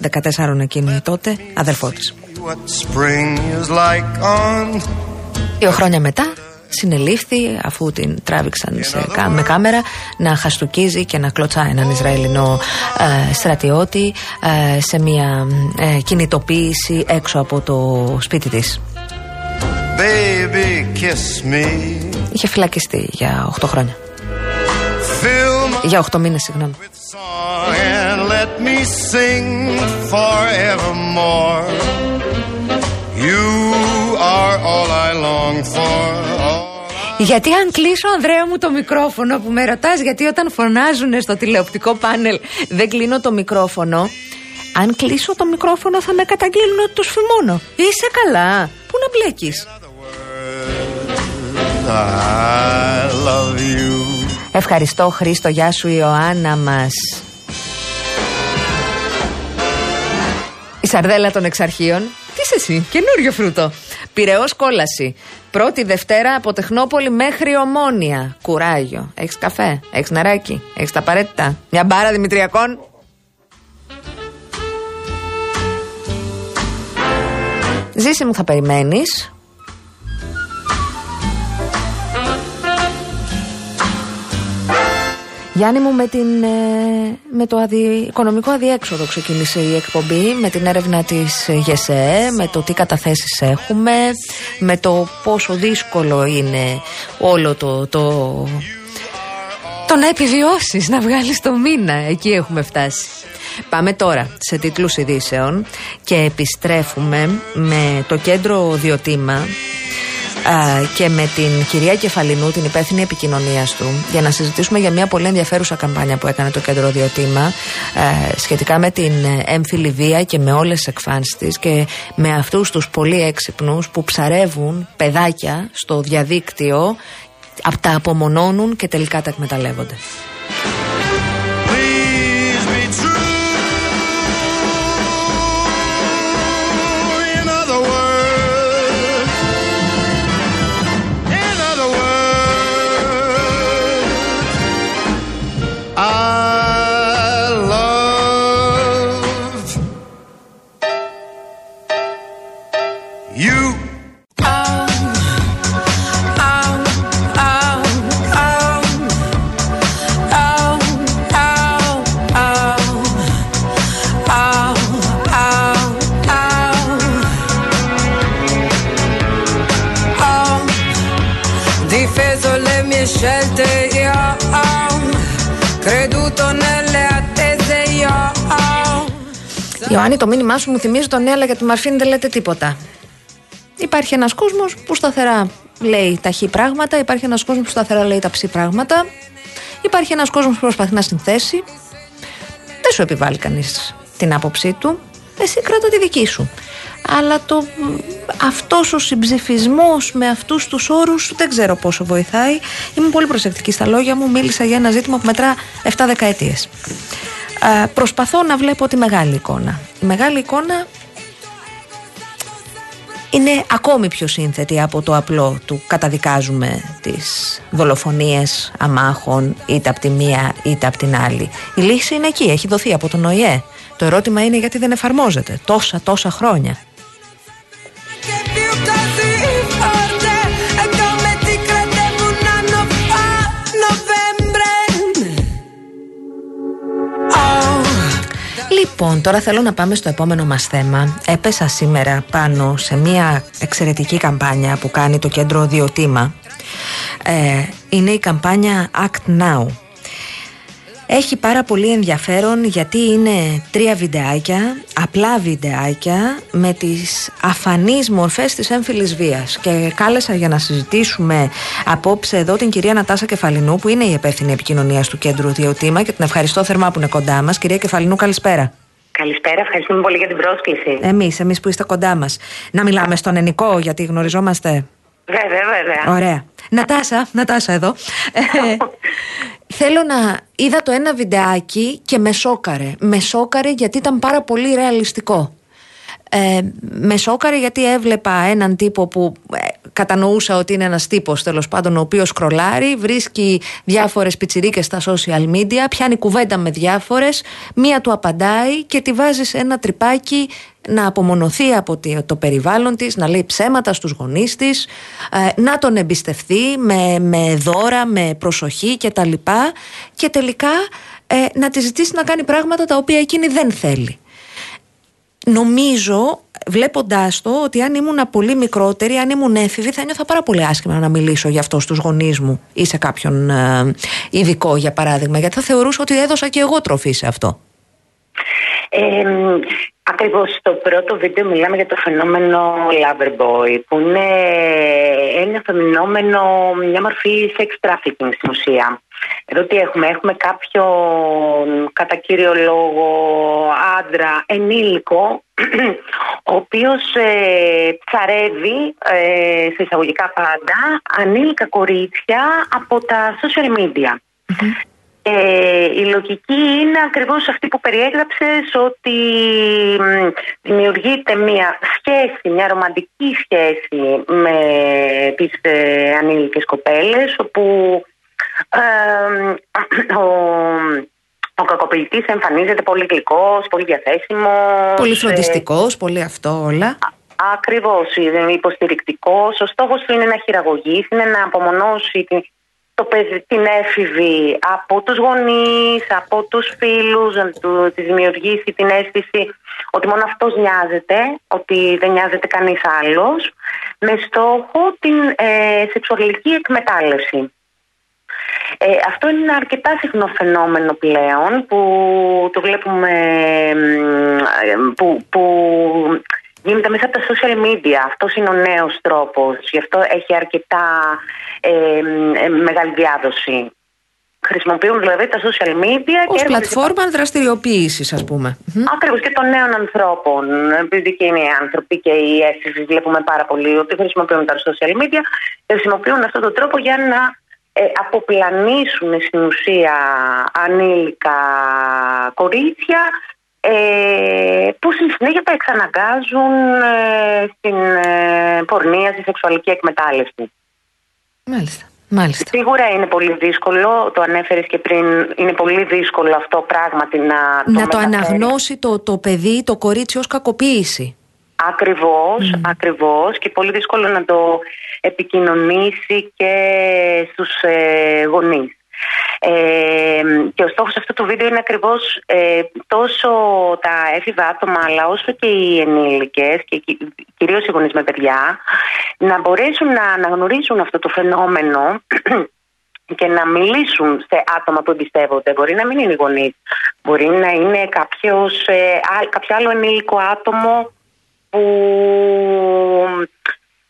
14 εκείνη τότε, αδερφό της. 2 χρόνια μετά συνελήφθη, αφού την τράβηξαν με κάμερα να χαστουκίζει και να κλωτσά έναν Ισραηλινό στρατιώτη σε μια κινητοποίηση έξω από το σπίτι της. Baby, kiss me. είχε φυλακιστεί για 8 χρόνια. Για 8 μήνες, συγγνώμη. Γιατί αν κλείσω, Ανδρέα μου, το μικρόφωνο που με ρωτάς, γιατί όταν φωνάζουν στο τηλεοπτικό πάνελ δεν κλείνω το μικρόφωνο. Αν κλείσω το μικρόφωνο θα με καταγγείλουν ότι τους φημώνω. Είσαι καλά, πού να μπλέκεις. Ευχαριστώ Χρήστο, γεια σου Ιωάννα μας. Η σαρδέλα των εξαρχείων. Τι είσαι εσύ, καινούριο φρούτο. Πειραιώς κόλαση. Πρώτη Δευτέρα από Τεχνόπολη μέχρι Ομόνια. Κουράγιο. Έχεις καφέ, έχεις νεράκι, έχεις τα απαραίτητα. Μια μπάρα Δημητριακών. Ζήση μου, θα περιμένεις. Γιάννη μου, με το οικονομικό αδιέξοδο ξεκίνησε η εκπομπή, με την έρευνα της ΓΕΣΕΕ, με το τι καταθέσεις έχουμε, με το πόσο δύσκολο είναι όλο το να επιβιώσεις, να βγάλεις το μήνα. Εκεί έχουμε φτάσει. Πάμε τώρα σε τίτλους ειδήσεων και επιστρέφουμε με το κέντρο Διοτίμα και με την κυρία Κεφαλινού, την υπεύθυνη επικοινωνίας του, για να συζητήσουμε για μια πολύ ενδιαφέρουσα καμπάνια που έκανε το κέντρο Διοτίμα σχετικά με την έμφυλη βία και με όλες τις εκφάνσεις της και με αυτούς τους πολύ έξυπνους που ψαρεύουν παιδάκια στο διαδίκτυο, τα απομονώνουν και τελικά τα εκμεταλλεύονται. Ιωάννη, το μήνυμά σου μου θυμίζει τον «Ναι, αλλά για τη μαρφίνη δεν λέτε τίποτα». Υπάρχει ένας κόσμος που σταθερά λέει τα χι πράγματα, υπάρχει ένας κόσμος που σταθερά λέει τα ψι πράγματα, υπάρχει ένας κόσμος που προσπαθεί να συνθέσει. Δεν σου επιβάλλει κανείς την άποψή του, εσύ κράτα τη δική σου. Αλλά αυτός ο συμψηφισμός με αυτούς τους όρους δεν ξέρω πόσο βοηθάει. Είμαι πολύ προσεκτική στα λόγια μου, μίλησα για ένα ζήτημα που μετρά 7 δεκαετίες. Προσπαθώ να βλέπω τη μεγάλη εικόνα. Η μεγάλη εικόνα είναι ακόμη πιο σύνθετη από το απλό του καταδικάζουμε τις δολοφονίες αμάχων είτε από τη μία είτε από την άλλη. Η λύση είναι εκεί, έχει δοθεί από τον ΟΗΕ. Το ερώτημα είναι γιατί δεν εφαρμόζεται τόσα χρόνια. Λοιπόν, τώρα θέλω να πάμε στο επόμενο μας θέμα. Έπεσα σήμερα πάνω σε μια εξαιρετική καμπάνια που κάνει το κέντρο Διοτίμα. Είναι η καμπάνια Act Now. Έχει πάρα πολύ ενδιαφέρον γιατί είναι 3 βιντεάκια, απλά βιντεάκια, με τις αφανείς μορφές της έμφυλης βίας. Και κάλεσα για να συζητήσουμε απόψε εδώ την κυρία Νατάσα Κεφαλινού, που είναι η υπεύθυνη επικοινωνίας του κέντρου Διοτίμα, και την ευχαριστώ θερμά που είναι κοντά μας. Κυρία Κεφαλινού, καλησπέρα. Καλησπέρα, ευχαριστούμε πολύ για την πρόσκληση. Εμείς που είστε κοντά μας. Να μιλάμε στον ενικό, γιατί γνωριζόμαστε. Βέβαια. Ωραία. Νατάσα εδώ. Θέλω να... Είδα το ένα βιντεάκι και με σόκαρε. Με σόκαρε γιατί ήταν πάρα πολύ ρεαλιστικό. Με σόκαρε γιατί έβλεπα έναν τύπο που κατανοούσα ότι είναι ένας τύπος, τέλος πάντων, ο οποίος σκρολάρει, βρίσκει διάφορες πιτσιρίκες στα social media, πιάνει κουβέντα με διάφορες, μία του απαντάει και τη βάζει σε ένα τρυπάκι να απομονωθεί από το περιβάλλον της, να λέει ψέματα στους γονείς της, να τον εμπιστευτεί με δώρα, με προσοχή κτλ. Και τελικά να τη ζητήσει να κάνει πράγματα τα οποία εκείνη δεν θέλει. Νομίζω βλέποντάς το ότι αν ήμουν πολύ μικρότερη, αν ήμουν έφηβη, θα νιώθα πάρα πολύ άσχημα να μιλήσω γι' αυτό στους γονείς μου ή σε κάποιον ειδικό, για παράδειγμα, γιατί θα θεωρούσα ότι έδωσα και εγώ τροφή σε αυτό. Ακριβώς, στο πρώτο βίντεο μιλάμε για το φαινόμενο Loverboy, που είναι ένα φαινόμενο, μια μορφή sex trafficking στην ουσία. Εδώ τι έχουμε, κάποιον κατά κύριο λόγο άντρα ενήλικο, ο οποίος ψαρεύει σε εισαγωγικά πάντα ανήλικα κορίτσια από τα social media. Mm-hmm. Η λογική είναι ακριβώς αυτή που περιέγραψες, ότι δημιουργείται μια σχέση, μια ρομαντική σχέση με τις ανήλικες κοπέλες, όπου ο κακοποιητής εμφανίζεται πολύ γλυκός, πολύ διαθέσιμος, πολύ φροντιστικός, πολύ αυτό όλα. Ακριβώς, υποστηρικτικός. Ο στόχος του είναι να χειραγωγήσει, είναι να απομονώσει την έφηβη από τους γονείς, από τους φίλους, να τη δημιουργήσει την αίσθηση ότι μόνο αυτός νοιάζεται, ότι δεν νοιάζεται κανείς άλλος, με στόχο την σεξουαλική εκμετάλλευση. Αυτό είναι ένα αρκετά συχνό φαινόμενο πλέον που το βλέπουμε, που γίνεται μέσα από τα social media. Αυτός είναι ο νέος τρόπος, γι' αυτό έχει αρκετά μεγάλη διάδοση. Χρησιμοποιούν δηλαδή τα social media ως και πλατφόρμα δραστηριοποίησης, ας πούμε. Ακριβώς, και των νέων ανθρώπων. Επειδή και είναι οι άνθρωποι και οι έφηβοι, βλέπουμε πάρα πολύ ότι χρησιμοποιούν τα social media, χρησιμοποιούν αυτόν τον τρόπο για να αποπλανήσουν στην ουσία ανήλικα κορίτσια, που στην συνέχεια τα εξαναγκάζουν στην πορνεία, στη σεξουαλική εκμετάλλευση. Μάλιστα, μάλιστα. Σίγουρα είναι πολύ δύσκολο, το ανέφερες και πριν, είναι πολύ δύσκολο αυτό πράγματι να το αναγνώσει το παιδί, το κορίτσι, ως κακοποίηση. Ακριβώς, ακριβώς, και πολύ δύσκολο να το επικοινωνήσει και στους γονείς. Και ο στόχος αυτού του βίντεο είναι ακριβώς τόσο τα έφηβα άτομα, αλλά όσο και οι ενήλικες και κυρίως οι γονείς με παιδιά, να μπορέσουν να αναγνωρίσουν αυτό το φαινόμενο και να μιλήσουν σε άτομα που εμπιστεύονται. Μπορεί να μην είναι οι γονείς, μπορεί να είναι κάποιο άλλο ενήλικο άτομο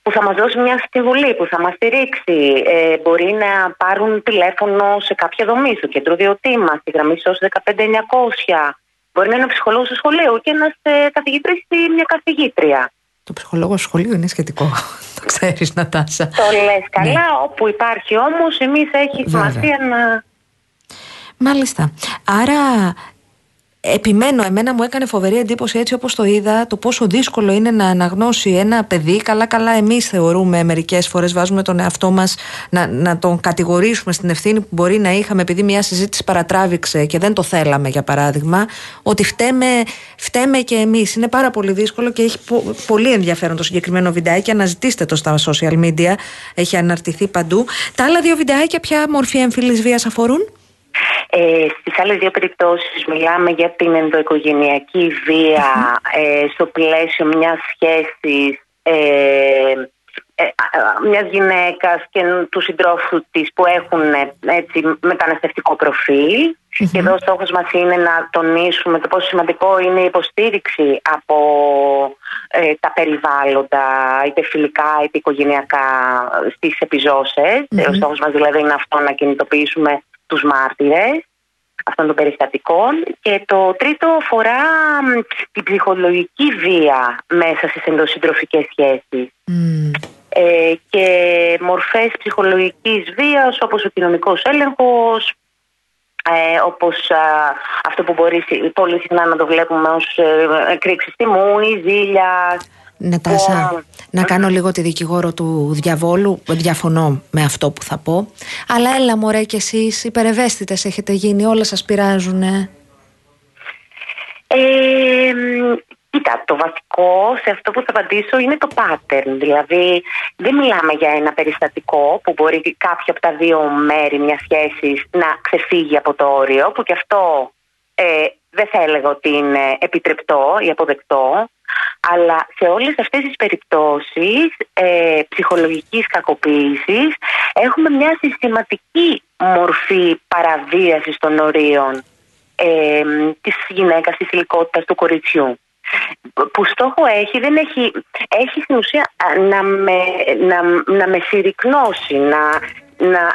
που θα μας δώσει μια συμβουλή, που θα μας στηρίξει. Μπορεί να πάρουν τηλέφωνο σε κάποια δομή, στο Κέντρο Διοτίμα, στη γραμμή ΣΟΣ 15900. Μπορεί να είναι ο ψυχολόγος του σχολείου και ένας καθηγητής ή μια καθηγήτρια. Το ψυχολόγο σχολείου είναι σχετικό, το ξέρεις, Νατάσα. Το λες καλά, ναι. Όπου υπάρχει όμως, εμείς έχει σημασία να... Μάλιστα. Άρα... Επιμένω, εμένα μου έκανε φοβερή εντύπωση, έτσι όπως το είδα, το πόσο δύσκολο είναι να αναγνώσει ένα παιδί. Καλά εμείς θεωρούμε μερικές φορές, βάζουμε τον εαυτό μας να τον κατηγορήσουμε στην ευθύνη που μπορεί να είχαμε, επειδή μια συζήτηση παρατράβηξε και δεν το θέλαμε, για παράδειγμα, ότι φταίμε και εμείς. Είναι πάρα πολύ δύσκολο και έχει πολύ ενδιαφέρον το συγκεκριμένο βιντεάκι. Αναζητήστε το στα social media, έχει αναρτηθεί παντού. Τα άλλα δύο βιντεάκια ποια μορφή εμφυλής βίας αφορούν? Στις άλλες δύο περιπτώσεις μιλάμε για την ενδοοικογενειακή βία στο πλαίσιο μιας σχέσης μιας γυναίκας και του συντρόφου της που έχουν έτσι μεταναστευτικό προφίλ. Και εδώ ο στόχος μας είναι να τονίσουμε το πόσο σημαντικό είναι η υποστήριξη από τα περιβάλλοντα, είτε φιλικά είτε οικογενειακά, στις επιζώσες. Ο στόχος μας δηλαδή είναι αυτό, να κινητοποιήσουμε τους μάρτυρες αυτών των περιστατικών. Και το τρίτο αφορά την ψυχολογική βία μέσα στις ενδοσυντροφικές σχέσεις. Και μορφές ψυχολογικής βίας, όπως ο κοινωνικός έλεγχος, όπως αυτό που μπορεί πολύ συχνά να το βλέπουμε ως κρίξη τιμού ή ζήλια. Νατάσα, να κάνω λίγο τη δικηγόρο του διαβόλου. Διαφωνώ με αυτό που θα πω. Αλλά έλα μωρέ, κι εσείς υπερευαίσθητες έχετε γίνει, όλα σας πειράζουνε. Κοίτα, το βασικό σε αυτό που θα απαντήσω είναι το pattern. Δηλαδή, δεν μιλάμε για ένα περιστατικό που μπορεί κάποιο από τα δύο μέρη μιας σχέσης να ξεφύγει από το όριο, που κι αυτό δεν θα έλεγα ότι είναι επιτρεπτό ή αποδεκτό. Αλλά σε όλες αυτές τις περιπτώσεις ψυχολογικής κακοποίησης έχουμε μια συστηματική μορφή παραβίασης των ορίων της γυναίκας, της υλικότητας, του κοριτσιού. Που στόχο έχει, δεν έχει, έχει στην ουσία να με συρρυκνώσει,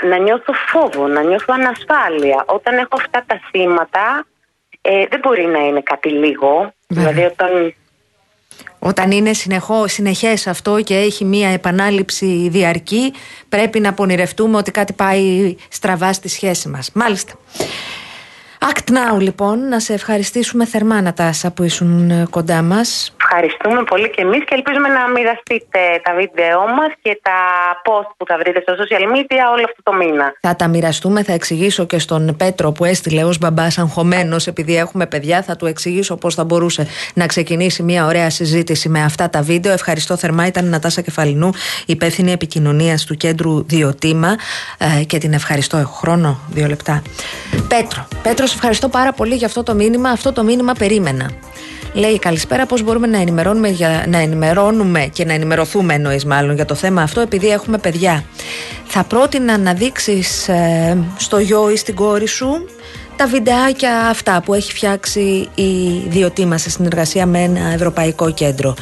να νιώθω φόβο, να νιώθω ανασφάλεια. Όταν έχω αυτά τα θύματα, δεν μπορεί να είναι κάτι λίγο. Δηλαδή όταν είναι συνεχές αυτό και έχει μία επανάληψη διαρκή, πρέπει να πονηρευτούμε ότι κάτι πάει στραβά στη σχέση μας. Μάλιστα. Act Now, λοιπόν, να σε ευχαριστήσουμε θερμά, Νατάσα, που ήσουν κοντά μας. Ευχαριστούμε πολύ και εμείς και ελπίζουμε να μοιραστείτε τα βίντεό μας και τα post που θα βρείτε στο social media όλο αυτό το μήνα. Θα τα μοιραστούμε, θα εξηγήσω και στον Πέτρο που έστειλε ως μπαμπάς αγχωμένος, επειδή έχουμε παιδιά, θα του εξηγήσω πώς θα μπορούσε να ξεκινήσει μια ωραία συζήτηση με αυτά τα βίντεο. Ευχαριστώ θερμά. Ήταν η Νατάσα Κεφαλινού, υπεύθυνη επικοινωνίας του Κέντρου Διοτίμα, και την ευχαριστώ. Έχω χρόνο, 2 λεπτά. Πέτρο, σε ευχαριστώ πάρα πολύ για αυτό το μήνυμα. Αυτό το μήνυμα περίμενα. Λέει, καλησπέρα, πώς μπορούμε να ενημερώνουμε και να ενημερωθούμε, εννοείς μάλλον, για το θέμα αυτό, επειδή έχουμε παιδιά. Θα πρότεινα να δείξεις στο γιο ή στην κόρη σου τα βιντεάκια αυτά που έχει φτιάξει η Διοτίμα σε συνεργασία με ένα ευρωπαϊκό κέντρο.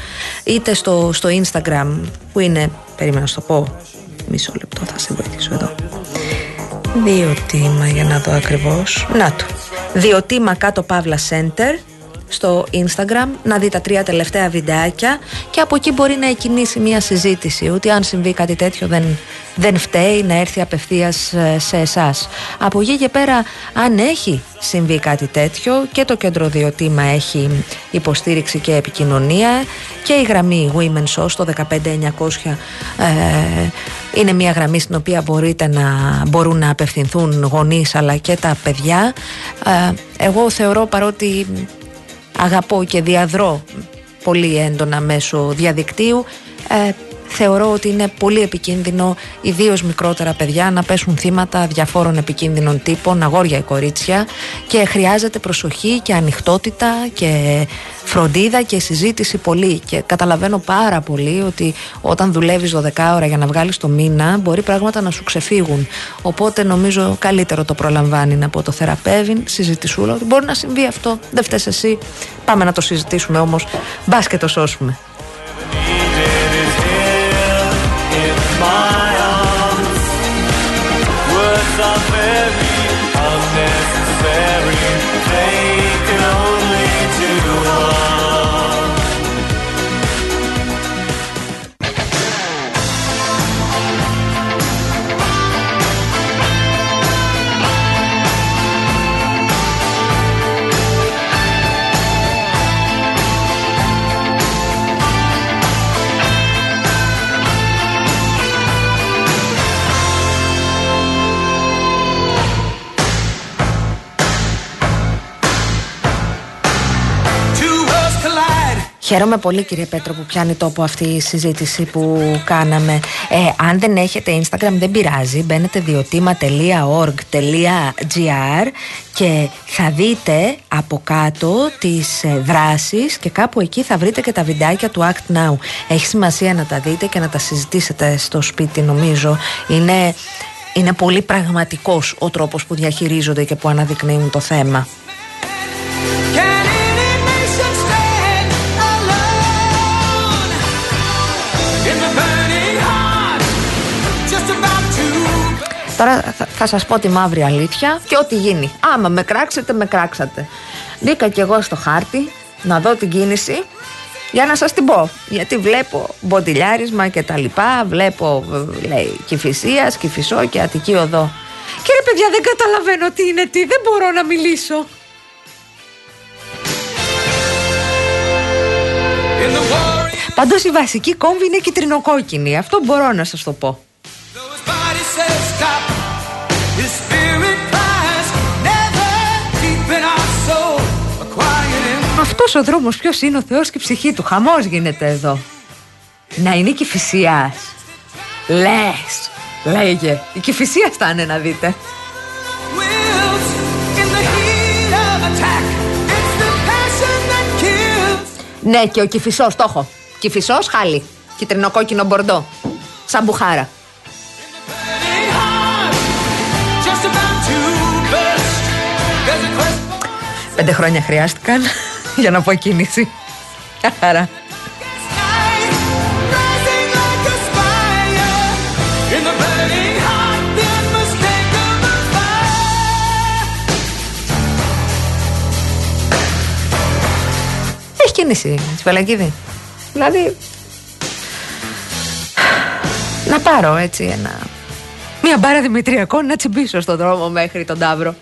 Είτε στο Instagram, που είναι, περίμενα να σου το πω, μισό λεπτό, θα σε βοηθήσω εδώ. Διοτίμα, για να δω ακριβώς. Να το. Διοτίμα _center στο Instagram, να δει τα 3 τελευταία βιντεάκια και από εκεί μπορεί να εκκινήσει μια συζήτηση, ότι αν συμβεί κάτι τέτοιο δεν φταίει, να έρθει απευθείας σε εσάς. Από εκεί και πέρα, αν έχει συμβεί κάτι τέτοιο, και το Κέντρο Διοτίμα έχει υποστήριξη και επικοινωνία, και η γραμμή Women's Host το 15900 είναι μια γραμμή στην οποία μπορούν να απευθυνθούν γονείς αλλά και τα παιδιά. Εγώ θεωρώ, παρότι αγαπώ και διαδρώ πολύ έντονα μέσω διαδικτύου, θεωρώ ότι είναι πολύ επικίνδυνο, ιδίως μικρότερα παιδιά, να πέσουν θύματα διαφόρων επικίνδυνων τύπων, αγόρια ή κορίτσια, και χρειάζεται προσοχή και ανοιχτότητα και φροντίδα και συζήτηση πολύ. Και καταλαβαίνω πάρα πολύ ότι όταν δουλεύεις 12 ώρα για να βγάλεις το μήνα, μπορεί πράγματα να σου ξεφύγουν. Οπότε νομίζω καλύτερο το προλαμβάνει από το θεραπεύει, συζητησούλα, ότι μπορεί να συμβεί αυτό, δεν φταίς εσύ, πάμε να το συζητήσουμε όμως, μπας και το σώσουμε. Χαίρομαι πολύ, κύριε Πέτρο, που πιάνει τόπο αυτή η συζήτηση που κάναμε. Αν δεν έχετε Instagram, δεν πειράζει. Μπαίνετε diotima.org.gr και θα δείτε από κάτω τις δράσεις και κάπου εκεί θα βρείτε και τα βιντεάκια του Act Now. Έχει σημασία να τα δείτε και να τα συζητήσετε στο σπίτι, νομίζω. Είναι πολύ πραγματικός ο τρόπος που διαχειρίζονται και που αναδεικνύουν το θέμα. Τώρα θα σας πω τη μαύρη αλήθεια και ό,τι γίνει. Άμα με κράξετε, με κράξατε. Μπήκα κι εγώ στο χάρτη να δω την κίνηση για να σας την πω. Γιατί βλέπω μποντιλιάρισμα και τα λοιπά, βλέπω, λέει, Κηφισία, Κηφισό και Αττική Οδό. Κύριε παιδιά, δεν καταλαβαίνω τι είναι τι, δεν μπορώ να μιλήσω. Πάντως η βασική κόμβη είναι κυτρινοκόκκινη, αυτό μπορώ να σας το πω. Αυτός ο δρόμος ποιος είναι, ο Θεός και η ψυχή του. Χαμός γίνεται εδώ. Να είναι η Κηφισίας. Λες, λέγε. Η Κηφισία θα είναι, να δείτε. Ναι, και ο Κηφισός, το έχω. Κηφισός, χάλι. Κιτρινοκόκκινο μπορντό. Σαν μπουχάρα. Πέντε χρόνια χρειάστηκαν για να πω κίνηση. Μια χαρά. Έχει κίνηση, Τσιπελακίδη. Δηλαδή, να πάρω έτσι μια μπάρα δημητριακών να τσιμπήσω στον δρόμο μέχρι τον Ταύρο.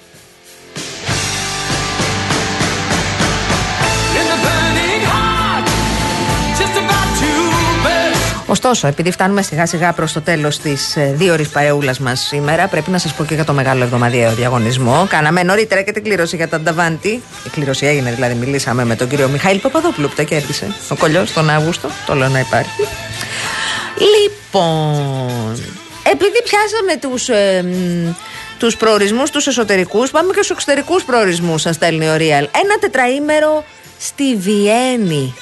Ωστόσο, επειδή φτάνουμε σιγά σιγά προς το τέλος της δίωρης παρεούλας μας σήμερα, πρέπει να σας πω και για το μεγάλο εβδομαδιαίο διαγωνισμό. Κάναμε νωρίτερα και την κλήρωση για τα Νταβάντι. Η κλήρωση έγινε, δηλαδή μιλήσαμε με τον κύριο Μιχαήλ Παπαδόπουλο που τα κέρδισε. Ο κολλιός τον Αύγουστο, το λέω να υπάρχει. Λοιπόν, επειδή πιάσαμε τους προορισμούς, τους εσωτερικούς, πάμε και στους εξωτερικούς προορισμούς, σας στέλνει ο Real. Ένα τετραήμερο στη Βιέννη.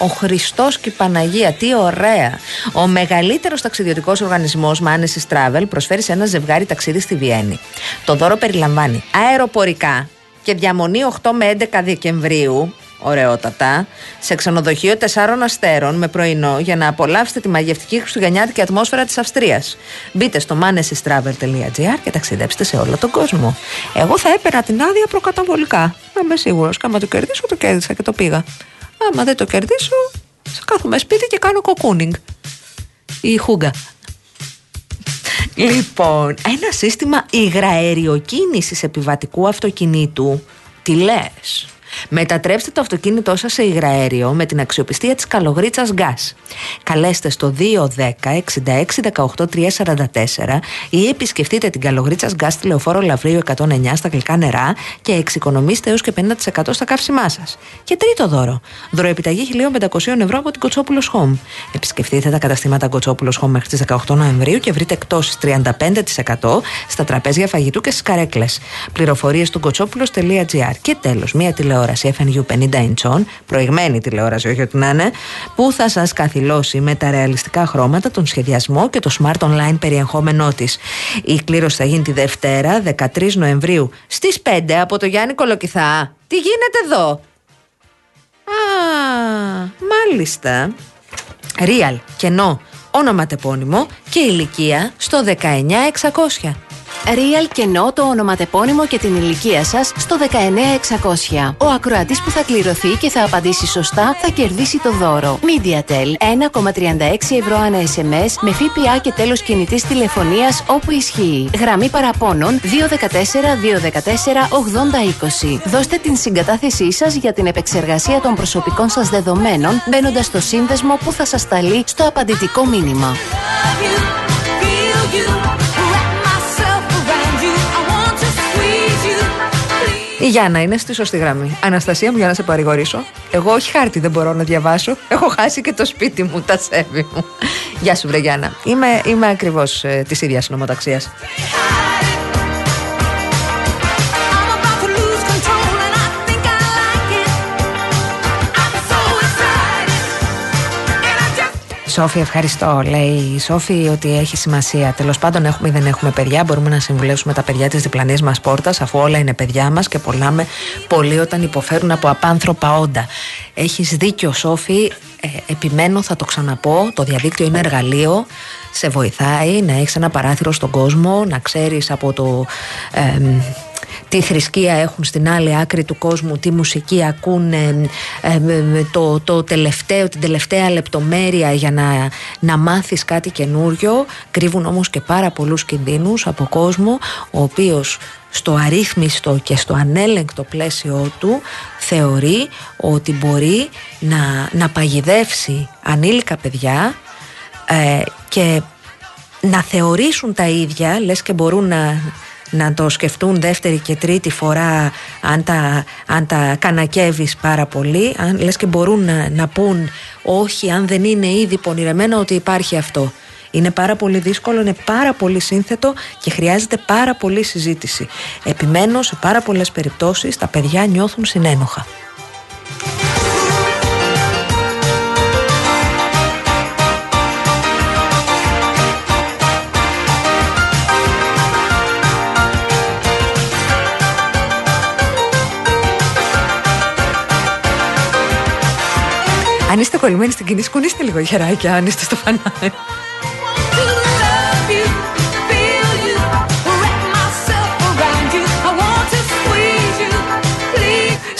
Ο Χριστός και η Παναγία, τι ωραία! Ο μεγαλύτερος ταξιδιωτικός οργανισμός Manesis Travel προσφέρει σε ένα ζευγάρι ταξίδι στη Βιέννη. Το δώρο περιλαμβάνει αεροπορικά και διαμονή 8 με 11 Δεκεμβρίου, ωραιότατα, σε ξενοδοχείο 4 αστέρων με πρωινό για να απολαύσετε τη μαγευτική χριστουγεννιάτικη ατμόσφαιρα της Αυστρίας. Μπείτε στο manesistravel.gr και ταξιδέψτε σε όλο τον κόσμο. Εγώ θα έπαιρνα την άδεια προκαταβολικά. Να είμαι σίγουρος. Κάμα το κερδίσω, το κέρδισα και το πήγα. Άμα δεν το κερδίσω, κάθομαι σπίτι και κάνω κοκούνινγκ ή χούγκα. Λοιπόν, ένα σύστημα υγρααεροκίνησης επιβατικού αυτοκινήτου. Τι λες? Μετατρέψτε το αυτοκίνητό σας σε υγραέριο με την αξιοπιστία της Καλογρίτσας Γκάς. Καλέστε στο 210-66-18-344 ή επισκεφτείτε την Καλογρίτσας Γκάς στη Λεωφόρο Λαβρίου 109 στα Γλυκά Νερά και εξοικονομήστε έως και 50% στα καύσιμά σας. Και τρίτο δώρο, δωροεπιταγή 1.500 ευρώ από την Κοτσόπουλος Home. Επισκεφτείτε τα καταστήματα Κοτσόπουλος Home μέχρι τις 18 Νοεμβρίου και βρείτε εκτόσεις 35% στα τραπέζια φαγητού και στις καρέκλες. Πληροφορίες του κοτσόπουλος.gr. Και τέλος, μία τηλεόραση FNU 50 inch, προηγμένη τηλεόραση, όχι ότι να είναι, που θα σας καθυλώσει με τα ρεαλιστικά χρώματα, τον σχεδιασμό και το smart online περιεχόμενό της. Η κλήρωση θα γίνει τη Δευτέρα, 13 Νοεμβρίου, στις 5 από το Γιάννη Κολοκυθά. Τι γίνεται εδώ? Α, μάλιστα. Real, κενό, ονοματεπώνυμο και ηλικία στο 19.600. Real κενό το ονοματεπώνυμο και την ηλικία σας στο 19.600. Ο ακροατής που θα κληρωθεί και θα απαντήσει σωστά θα κερδίσει το δώρο. MediaTel 1,36 ευρώ ανά SMS με ΦΠΑ και τέλος κινητής τηλεφωνίας όπου ισχύει. Γραμμή παραπώνων 214-214-8020. Δώστε την συγκατάθεσή σας για την επεξεργασία των προσωπικών σας δεδομένων μπαίνοντας στο σύνδεσμο που θα σας σταλεί στο απαντητικό μήνυμα. Η Γιάννα είναι στη σωστή γραμμή. Αναστασία μου, για να σε παρηγορήσω. Εγώ όχι χάρτη δεν μπορώ να διαβάσω. Έχω χάσει και το σπίτι μου, τα σέβη μου. Γεια σου, βρε Γιάννα. Είμαι ακριβώς της ίδιας νομοταξίας. Σόφη, ευχαριστώ. Λέει η Σόφη ότι έχει σημασία. Τέλος πάντων, έχουμε ή δεν έχουμε παιδιά. Μπορούμε να συμβουλεύσουμε τα παιδιά της διπλανής μας πόρτας, αφού όλα είναι παιδιά μας και πονάμε πολύ όταν υποφέρουν από απάνθρωπα όντα. Έχεις δίκιο, Σόφη. Επιμένω, θα το ξαναπώ. Το διαδίκτυο είναι εργαλείο. Σε βοηθάει να έχεις ένα παράθυρο στον κόσμο, να ξέρεις από το. Τι θρησκεία έχουν στην άλλη άκρη του κόσμου, τι μουσική ακούνε, την τελευταία λεπτομέρεια για να μάθεις κάτι καινούριο. Κρύβουν όμως και πάρα πολλούς κινδύνους από κόσμο ο οποίος στο αρρύθμιστο και στο ανέλεγκτο πλαίσιο του θεωρεί ότι μπορεί να παγιδεύσει ανήλικα παιδιά και να θεωρήσουν τα ίδια, λες και μπορούν να το σκεφτούν δεύτερη και τρίτη φορά αν τα κανακεύεις πάρα πολύ, λες και μπορούν να πούν όχι αν δεν είναι ήδη πονηρεμένα ότι υπάρχει αυτό. Είναι πάρα πολύ δύσκολο, είναι πάρα πολύ σύνθετο και χρειάζεται πάρα πολύ συζήτηση. Επιμένω, σε πάρα πολλές περιπτώσεις τα παιδιά νιώθουν συνένοχα. Αν είστε κολλημένοι στην κίνηση, κουνήστε λίγο γεράκια, αν είστε στο φανάρι.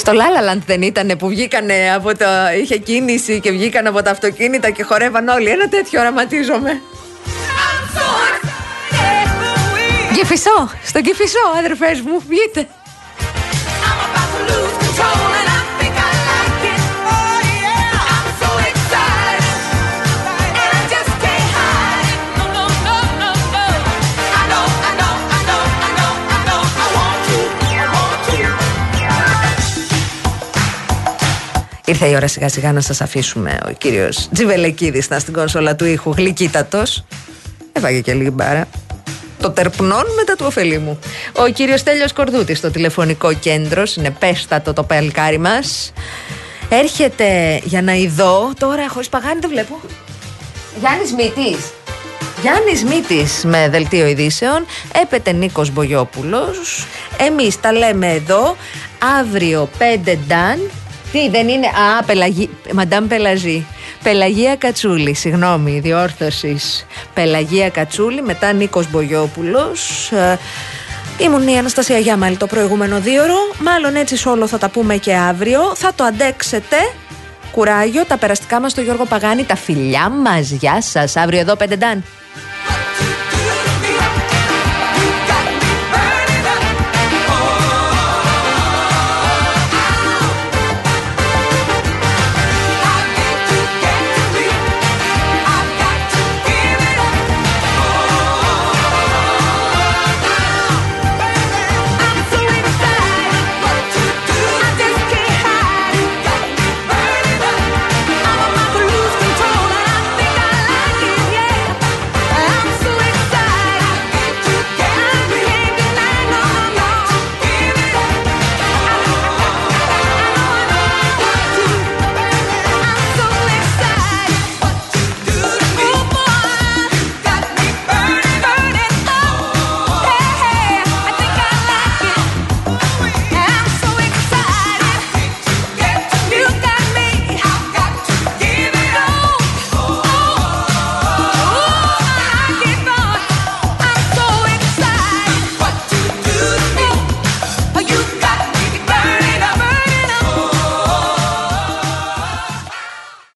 Το Λάλαλαντ δεν ήτανε που βγήκανε από το... είχε κίνηση και βγήκαν από τα αυτοκίνητα και χορεύαν όλοι. Ένα τέτοιο οραματίζομαι. Κηφισό, στον Κηφισό, αδερφές μου, βγείτε. Ήρθε η ώρα σιγά σιγά να σας αφήσουμε. Ο κύριος Τζιβελεκίδης ήταν στην κονσόλα του ήχου, γλυκύτατος. Έβαγε και λίγη μπάρα. Το τερπνών μετά του ωφελή μου. Ο κύριος Στέλιος Κορδούτης στο τηλεφωνικό κέντρο. Είναι πέστατο το παλικάρι μας. Έρχεται για να ειδώ. Τώρα χωρίς παγάνι το βλέπω. Γιάννης Μύτης με δελτίο ειδήσεων. Έπεται Νίκος Μπογιόπουλος. Εμείς τα λέμε εδώ. Αύριο 5 Νταν. Τι δεν είναι, Μαντάμ Πελαζή, Πελαγία Κατσούλη, συγγνώμη, διόρθωσης, Πελαγία Κατσούλη, μετά Νίκος Μπογιόπουλος, ήμουν η Αναστασία Γιάμαλη το προηγούμενο δίωρο, μάλλον έτσι σ' όλο θα τα πούμε και αύριο, θα το αντέξετε, κουράγιο, τα περαστικά μας στο Γιώργο Παγάνη, τα φιλιά μας, γεια σας, αύριο εδώ 5 Νταν.